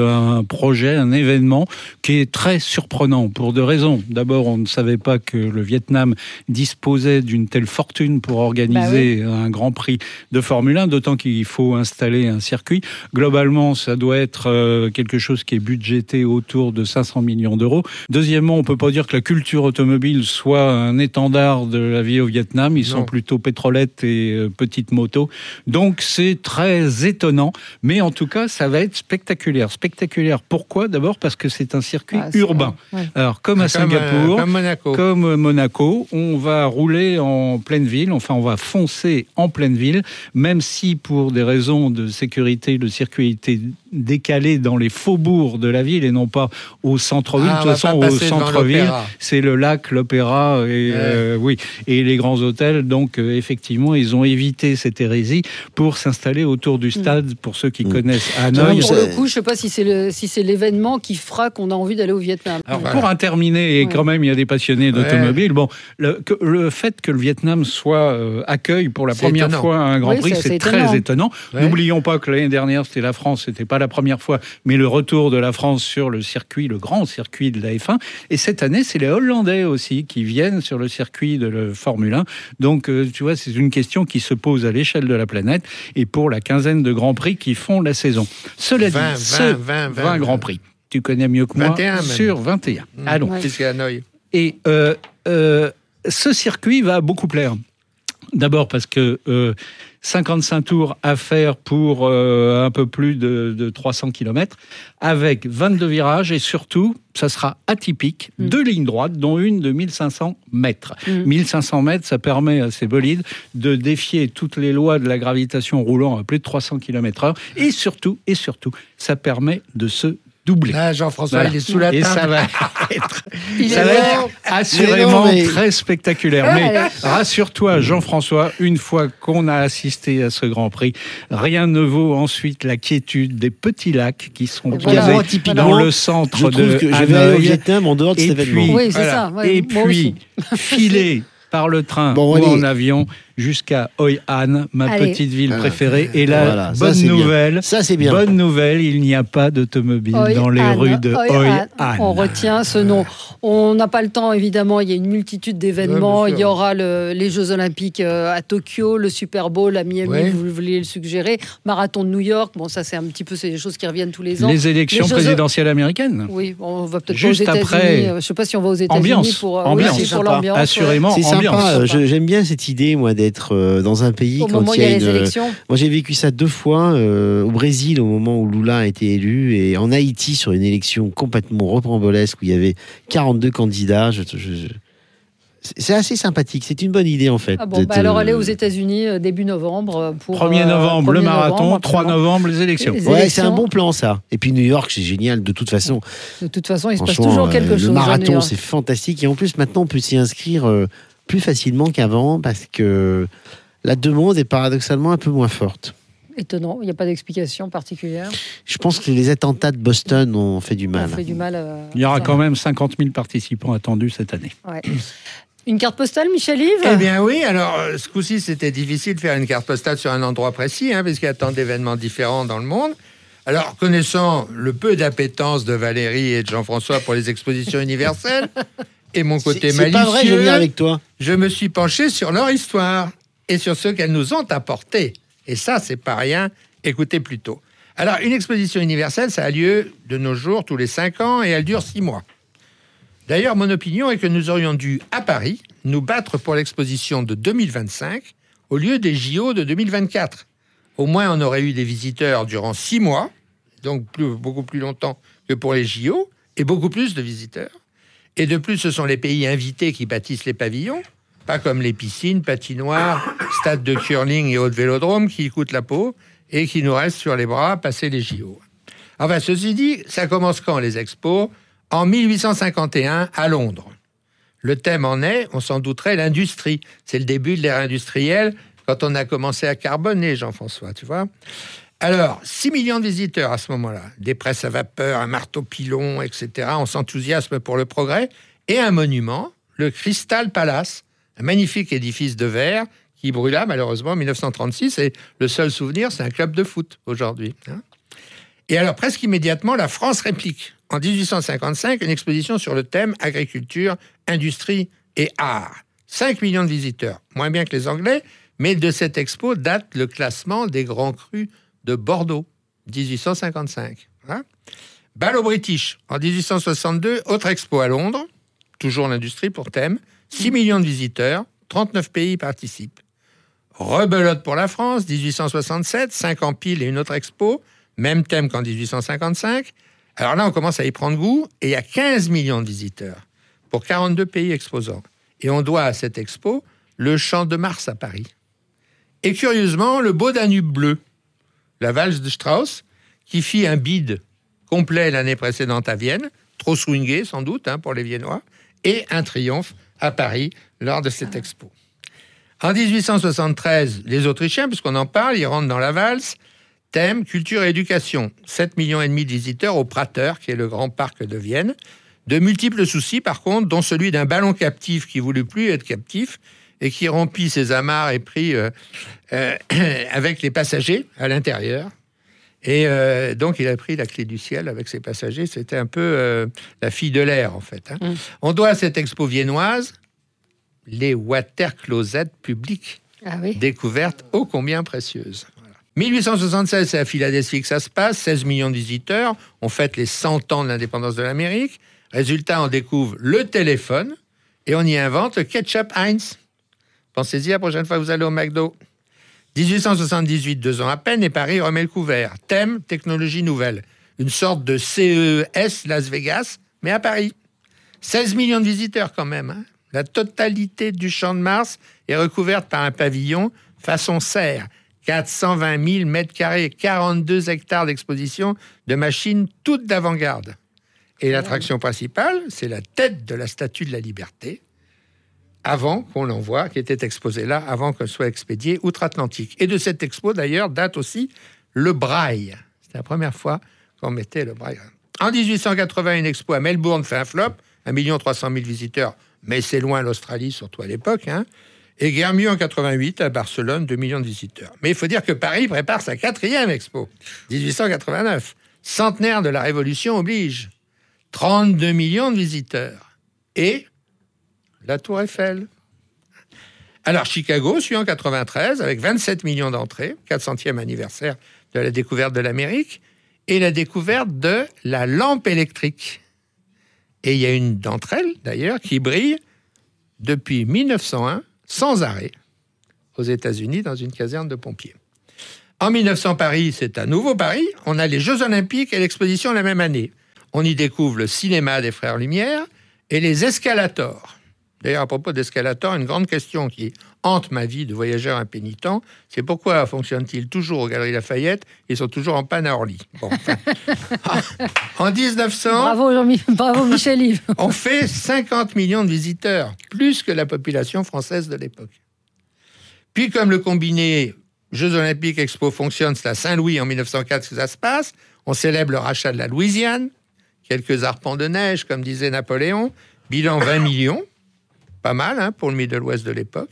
un projet, un événement qui est très surprenant pour deux raisons. D'abord, on ne savait pas que le Vietnam disposait d'une telle fortune pour organiser un Grand Prix de Formule 1, d'autant qu'il faut installer un circuit. Globalement, ça doit être quelque chose qui est budgété autour de 500 millions d'euros. Deuxièmement, on ne peut pas dire que la culture automobile soit un étendard de la vie au Vietnam. Ils sont plutôt pétrolettes et petites motos. Donc, c'est très étonnant. Mais en tout cas, ça va être spectaculaire. Spectaculaire, pourquoi ? D'abord, parce que c'est un circuit urbain. Ouais. Alors, comme à Singapour, comme Monaco, on va rouler en pleine ville. Enfin, on va foncer en pleine ville. Même si, pour des raisons de sécurité, le circuit était décalé dans les faubourgs de la ville et non pas au centre-ville. De toute façon, au centre-ville, c'est le lac, l'opéra et les grands hôtels. Donc, effectivement, ils ont évité cette hérésie pour s'installer autour du stade, pour ceux qui connaissent Hanoï. Pour le coup, je ne sais pas si c'est l'événement qui fera qu'on a envie d'aller au Vietnam. Alors, pour en terminer, et quand même, il y a des passionnés d'automobile, le fait que le Vietnam soit accueille pour la première fois un Grand Prix, c'est très étonnant. Ouais. N'oublions pas que l'année dernière, c'était la France, c'était pas la première fois, mais le retour de la France sur le circuit, le grand circuit de la F1, et cette année, c'est les Hollandais aussi qui viennent sur le circuit de la Formule 1. Donc, tu vois, c'est une question qui se pose à l'échelle de la planète et pour la quinzaine de Grands Prix qui font la saison. Cela dit, 20 Grands Prix, tu connais mieux que moi, 21 même. Sur 21. Allons. Puisqu'il y a Hanoï. Et ce circuit va beaucoup plaire. D'abord parce que 55 tours à faire pour un peu plus de 300 km, avec 22 virages et surtout, ça sera atypique, deux lignes droites, dont une de 1500 mètres. 1500 mètres, ça permet à ces bolides de défier toutes les lois de la gravitation roulant à plus de 300 km/h et surtout, ça permet de se doublé. Ah, Jean-François, il est sous la table. Et ça va être, assurément très spectaculaire. Mais rassure-toi, Jean-François, une fois qu'on a assisté à ce Grand Prix, rien ne vaut ensuite la quiétude des petits lacs qui sont posés dans le centre de Hanoï. Au Vietnam, en dehors de cet événement. Oui, c'est ça. Ouais, et puis, filer par le train ou en avion jusqu'à Hoi An, petite ville préférée. Et là, bonne nouvelle, il n'y a pas d'automobile dans les rues de Hoi An. On retient ce nom. On n'a pas le temps, évidemment. Il y a une multitude d'événements. Il y aura les Jeux Olympiques à Tokyo, le Super Bowl à Miami, vous voulez le suggérer. Marathon de New York. Bon, ça, c'est un petit peu des choses qui reviennent tous les ans. Les élections présidentielles américaines. Oui, on va peut-être juste aux États-Unis. Je ne sais pas si on va aux États-Unis pour l'ambiance. Assurément, c'est sympa. J'aime bien cette idée, moi, d'être dans un pays quand il y a les élections. Moi, j'ai vécu ça deux fois au Brésil au moment où Lula a été élu et en Haïti sur une élection complètement rocambolesque où il y avait 42 candidats. C'est assez sympathique, c'est une bonne idée en fait. Alors aller aux États-Unis début novembre pour 1er novembre le marathon, 3 novembre les élections. Ouais, c'est un bon plan ça. Et puis New York, c'est génial de toute façon. De toute façon, il se passe toujours quelque chose. Le marathon, c'est fantastique et en plus maintenant on peut s'y inscrire plus facilement qu'avant parce que la demande est paradoxalement un peu moins forte. Étonnant, il n'y a pas d'explication particulière. Je pense que les attentats de Boston ont fait du mal. Il y aura quand même 50 000 participants attendus cette année. Ouais. Une carte postale, Michel-Yves ? Eh bien oui, alors ce coup-ci c'était difficile de faire une carte postale sur un endroit précis, parce qu'il y a tant d'événements différents dans le monde. Alors, connaissant le peu d'appétence de Valérie et de Jean-François pour les expositions universelles, et mon côté malicieux, pas vrai, je viens avec toi. Je me suis penché sur leur histoire et sur ce qu'elles nous ont apporté. Et ça, c'est pas rien. Écoutez plutôt. Alors, une exposition universelle, ça a lieu de nos jours tous les 5 ans et elle dure 6 mois. D'ailleurs, mon opinion est que nous aurions dû, à Paris, nous battre pour l'exposition de 2025 au lieu des JO de 2024. Au moins, on aurait eu des visiteurs durant 6 mois, donc beaucoup plus longtemps que pour les JO, et beaucoup plus de visiteurs. Et de plus, ce sont les pays invités qui bâtissent les pavillons, pas comme les piscines, patinoires, stades de curling et autres vélodromes qui coûtent la peau et qui nous restent sur les bras passer les JO. Enfin, ceci dit, ça commence quand, les expos ? En 1851, à Londres. Le thème en est, on s'en douterait, l'industrie. C'est le début de l'ère industrielle, quand on a commencé à carboner, Jean-François, tu vois ? Alors, 6 millions de visiteurs à ce moment-là, des presses à vapeur, un marteau-pilon, etc. On s'enthousiasme pour le progrès. Et un monument, le Crystal Palace, un magnifique édifice de verre qui brûla malheureusement en 1936. Et le seul souvenir, c'est un club de foot aujourd'hui. Et alors, presque immédiatement, la France réplique. En 1855, une exposition sur le thème agriculture, industrie et art. 5 millions de visiteurs, moins bien que les Anglais, mais de cette expo date le classement des grands crus de Bordeaux, 1855. Hein ? Balle aux British, en 1862, autre expo à Londres, toujours l'industrie pour thème, 6 millions de visiteurs, 39 pays participent. Rebelote pour la France, 1867, 5 ans pile et une autre expo, même thème qu'en 1855. Alors là, on commence à y prendre goût, et il y a 15 millions de visiteurs pour 42 pays exposants. Et on doit à cette expo le Champ de Mars à Paris. Et curieusement, le beau Danube bleu, la valse de Strauss, qui fit un bide complet l'année précédente à Vienne, trop swingé sans doute pour les Viennois, et un triomphe à Paris lors de cette expo. En 1873, les Autrichiens, puisqu'on en parle, ils rentrent dans la valse, thème culture et éducation, 7,5 millions de visiteurs au Prater, qui est le grand parc de Vienne, de multiples soucis par contre, dont celui d'un ballon captif qui ne voulut plus être captif, et qui rompit ses amarres et prit avec les passagers à l'intérieur. Et donc, il a pris la clé du ciel avec ses passagers. C'était un peu la fille de l'air, en fait. Hein. Mmh. On doit à cette expo viennoise les water closets publics, découvertes ô combien précieuses. Voilà. 1876, c'est à Philadelphie que ça se passe, 16 millions de visiteurs. On fête les 100 ans de l'indépendance de l'Amérique. Résultat, on découvre le téléphone et on y invente le ketchup Heinz. Pensez-y la prochaine fois que vous allez au McDo. 1878, 2 ans à peine, et Paris remet le couvert. Thème, technologie nouvelle. Une sorte de CES Las Vegas, mais à Paris. 16 millions de visiteurs quand même. Hein. La totalité du Champ de Mars est recouverte par un pavillon façon serre. 420 000 mètres carrés, 42 hectares d'exposition de machines toutes d'avant-garde. Et l'attraction principale, c'est la tête de la Statue de la Liberté, avant qu'on l'envoie, qui était exposée là, avant qu'elle soit expédiée outre-Atlantique. Et de cette expo, d'ailleurs, date aussi le braille. C'était la première fois qu'on mettait le braille. En 1880, une expo à Melbourne fait un flop, 1 300 000 visiteurs, mais c'est loin l'Australie, surtout à l'époque. Hein. Et guère mieux en 88, à Barcelone, 2 millions de visiteurs. Mais il faut dire que Paris prépare sa 4e expo, 1889. Centenaire de la Révolution oblige. 32 millions de visiteurs. Et la Tour Eiffel. Alors, Chicago suit en 1993 avec 27 millions d'entrées, 400e anniversaire de la découverte de l'Amérique, et la découverte de la lampe électrique. Et il y a une d'entre elles, d'ailleurs, qui brille depuis 1901, sans arrêt, aux États-Unis dans une caserne de pompiers. En 1900, Paris, c'est à nouveau Paris. On a les Jeux Olympiques et l'exposition la même année. On y découvre le cinéma des Frères Lumière et les escalators. D'ailleurs, à propos d'escalator, une grande question qui hante ma vie de voyageur impénitent, c'est pourquoi fonctionne-t-il toujours aux Galeries Lafayette et sont toujours en panne à Orly. Bon, enfin, en 1900... Bravo Michel Yves. On fait 50 millions de visiteurs, plus que la population française de l'époque. Puis, comme le combiné Jeux Olympiques Expo fonctionne, c'est à Saint-Louis en 1904 que ça se passe, on célèbre le rachat de la Louisiane, quelques arpents de neige, comme disait Napoléon, bilan 20 millions... Pas mal pour le Middle West de l'époque.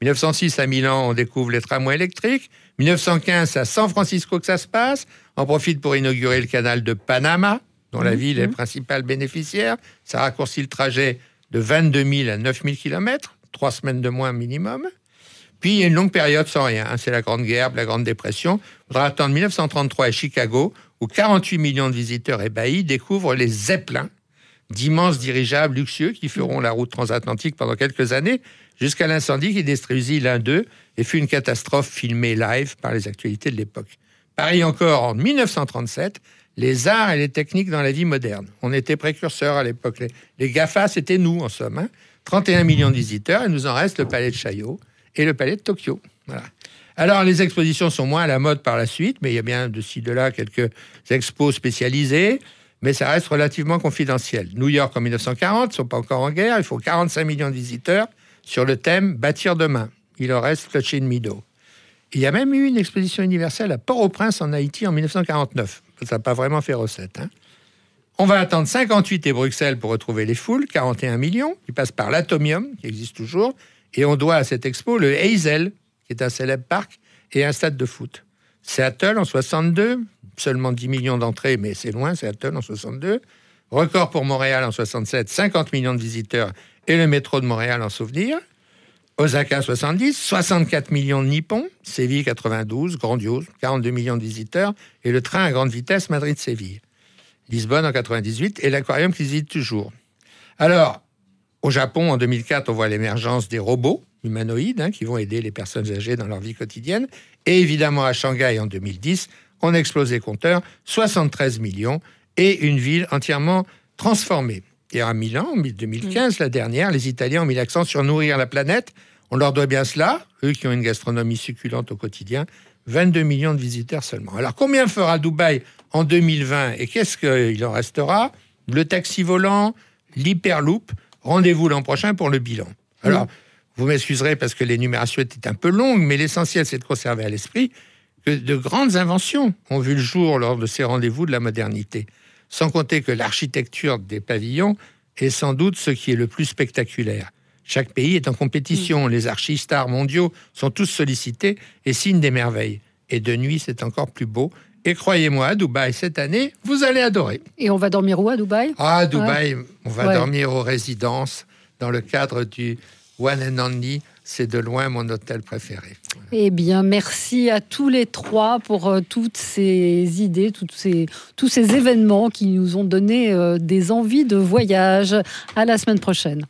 1906, à Milan, on découvre les tramways électriques. 1915, c'est à San Francisco que ça se passe. On profite pour inaugurer le canal de Panama, dont la ville est principale bénéficiaire. Ça raccourcit le trajet de 22 000 à 9 000 km, 3 semaines de moins minimum. Puis, il y a une longue période sans rien. C'est la Grande Guerre, la Grande Dépression. Il faudra attendre 1933 à Chicago, où 48 millions de visiteurs ébahis découvrent les Zeppelins, d'immenses dirigeables luxueux qui feront la route transatlantique pendant quelques années, jusqu'à l'incendie qui détruisit l'un d'eux et fut une catastrophe filmée live par les actualités de l'époque. Pareil encore en 1937, les arts et les techniques dans la vie moderne. On était précurseurs à l'époque. Les GAFA, c'était nous, en somme. 31 millions de visiteurs, il nous en reste le palais de Chaillot et le palais de Tokyo. Voilà. Alors, les expositions sont moins à la mode par la suite, mais il y a bien de ci, de là, quelques expos spécialisées, mais ça reste relativement confidentiel. New York, en 1940, ils ne sont pas encore en guerre, il faut 45 millions de visiteurs sur le thème « Bâtir demain ». Il en reste « Clutching Meadow ». Il y a même eu une exposition universelle à Port-au-Prince, en Haïti, en 1949. Ça n'a pas vraiment fait recette. On va attendre 58 et Bruxelles pour retrouver les foules, 41 millions, qui passent par l'Atomium, qui existe toujours, et on doit à cette expo le Heysel, qui est un célèbre parc, et un stade de foot. Seattle en 62, seulement 10 millions d'entrées, mais c'est loin, Seattle en 62. Record pour Montréal en 67, 50 millions de visiteurs, et le métro de Montréal en souvenir. Osaka 70, 64 millions de Nippons, Séville 92, grandiose, 42 millions de visiteurs, et le train à grande vitesse Madrid-Séville. Lisbonne en 98, et l'aquarium qui visite toujours. Alors, au Japon, en 2004, on voit l'émergence des robots humanoïdes qui vont aider les personnes âgées dans leur vie quotidienne. Et évidemment, à Shanghai, en 2010, on explose les compteurs, 73 millions, et une ville entièrement transformée. Et à Milan, en 2015, la dernière, les Italiens ont mis l'accent sur nourrir la planète. On leur doit bien cela, eux qui ont une gastronomie succulente au quotidien, 22 millions de visiteurs seulement. Alors, combien fera Dubaï en 2020 et qu'est-ce qu'il en restera? Le taxi volant, l'hyperloop, rendez-vous l'an prochain pour le bilan. Alors, vous m'excuserez parce que l'énumération était un peu longue, mais l'essentiel, c'est de conserver à l'esprit que de grandes inventions ont vu le jour lors de ces rendez-vous de la modernité. Sans compter que l'architecture des pavillons est sans doute ce qui est le plus spectaculaire. Chaque pays est en compétition, les archistars mondiaux sont tous sollicités et signent des merveilles. Et de nuit, c'est encore plus beau. Et croyez-moi, à Dubaï, cette année, vous allez adorer. Et on va dormir où à Dubaï ? Ah, à Dubaï, on va dormir aux résidences, dans le cadre du One and Only. C'est de loin mon hôtel préféré. Voilà. Eh bien, merci à tous les trois pour toutes ces idées, tous ces événements qui nous ont donné des envies de voyage. À la semaine prochaine.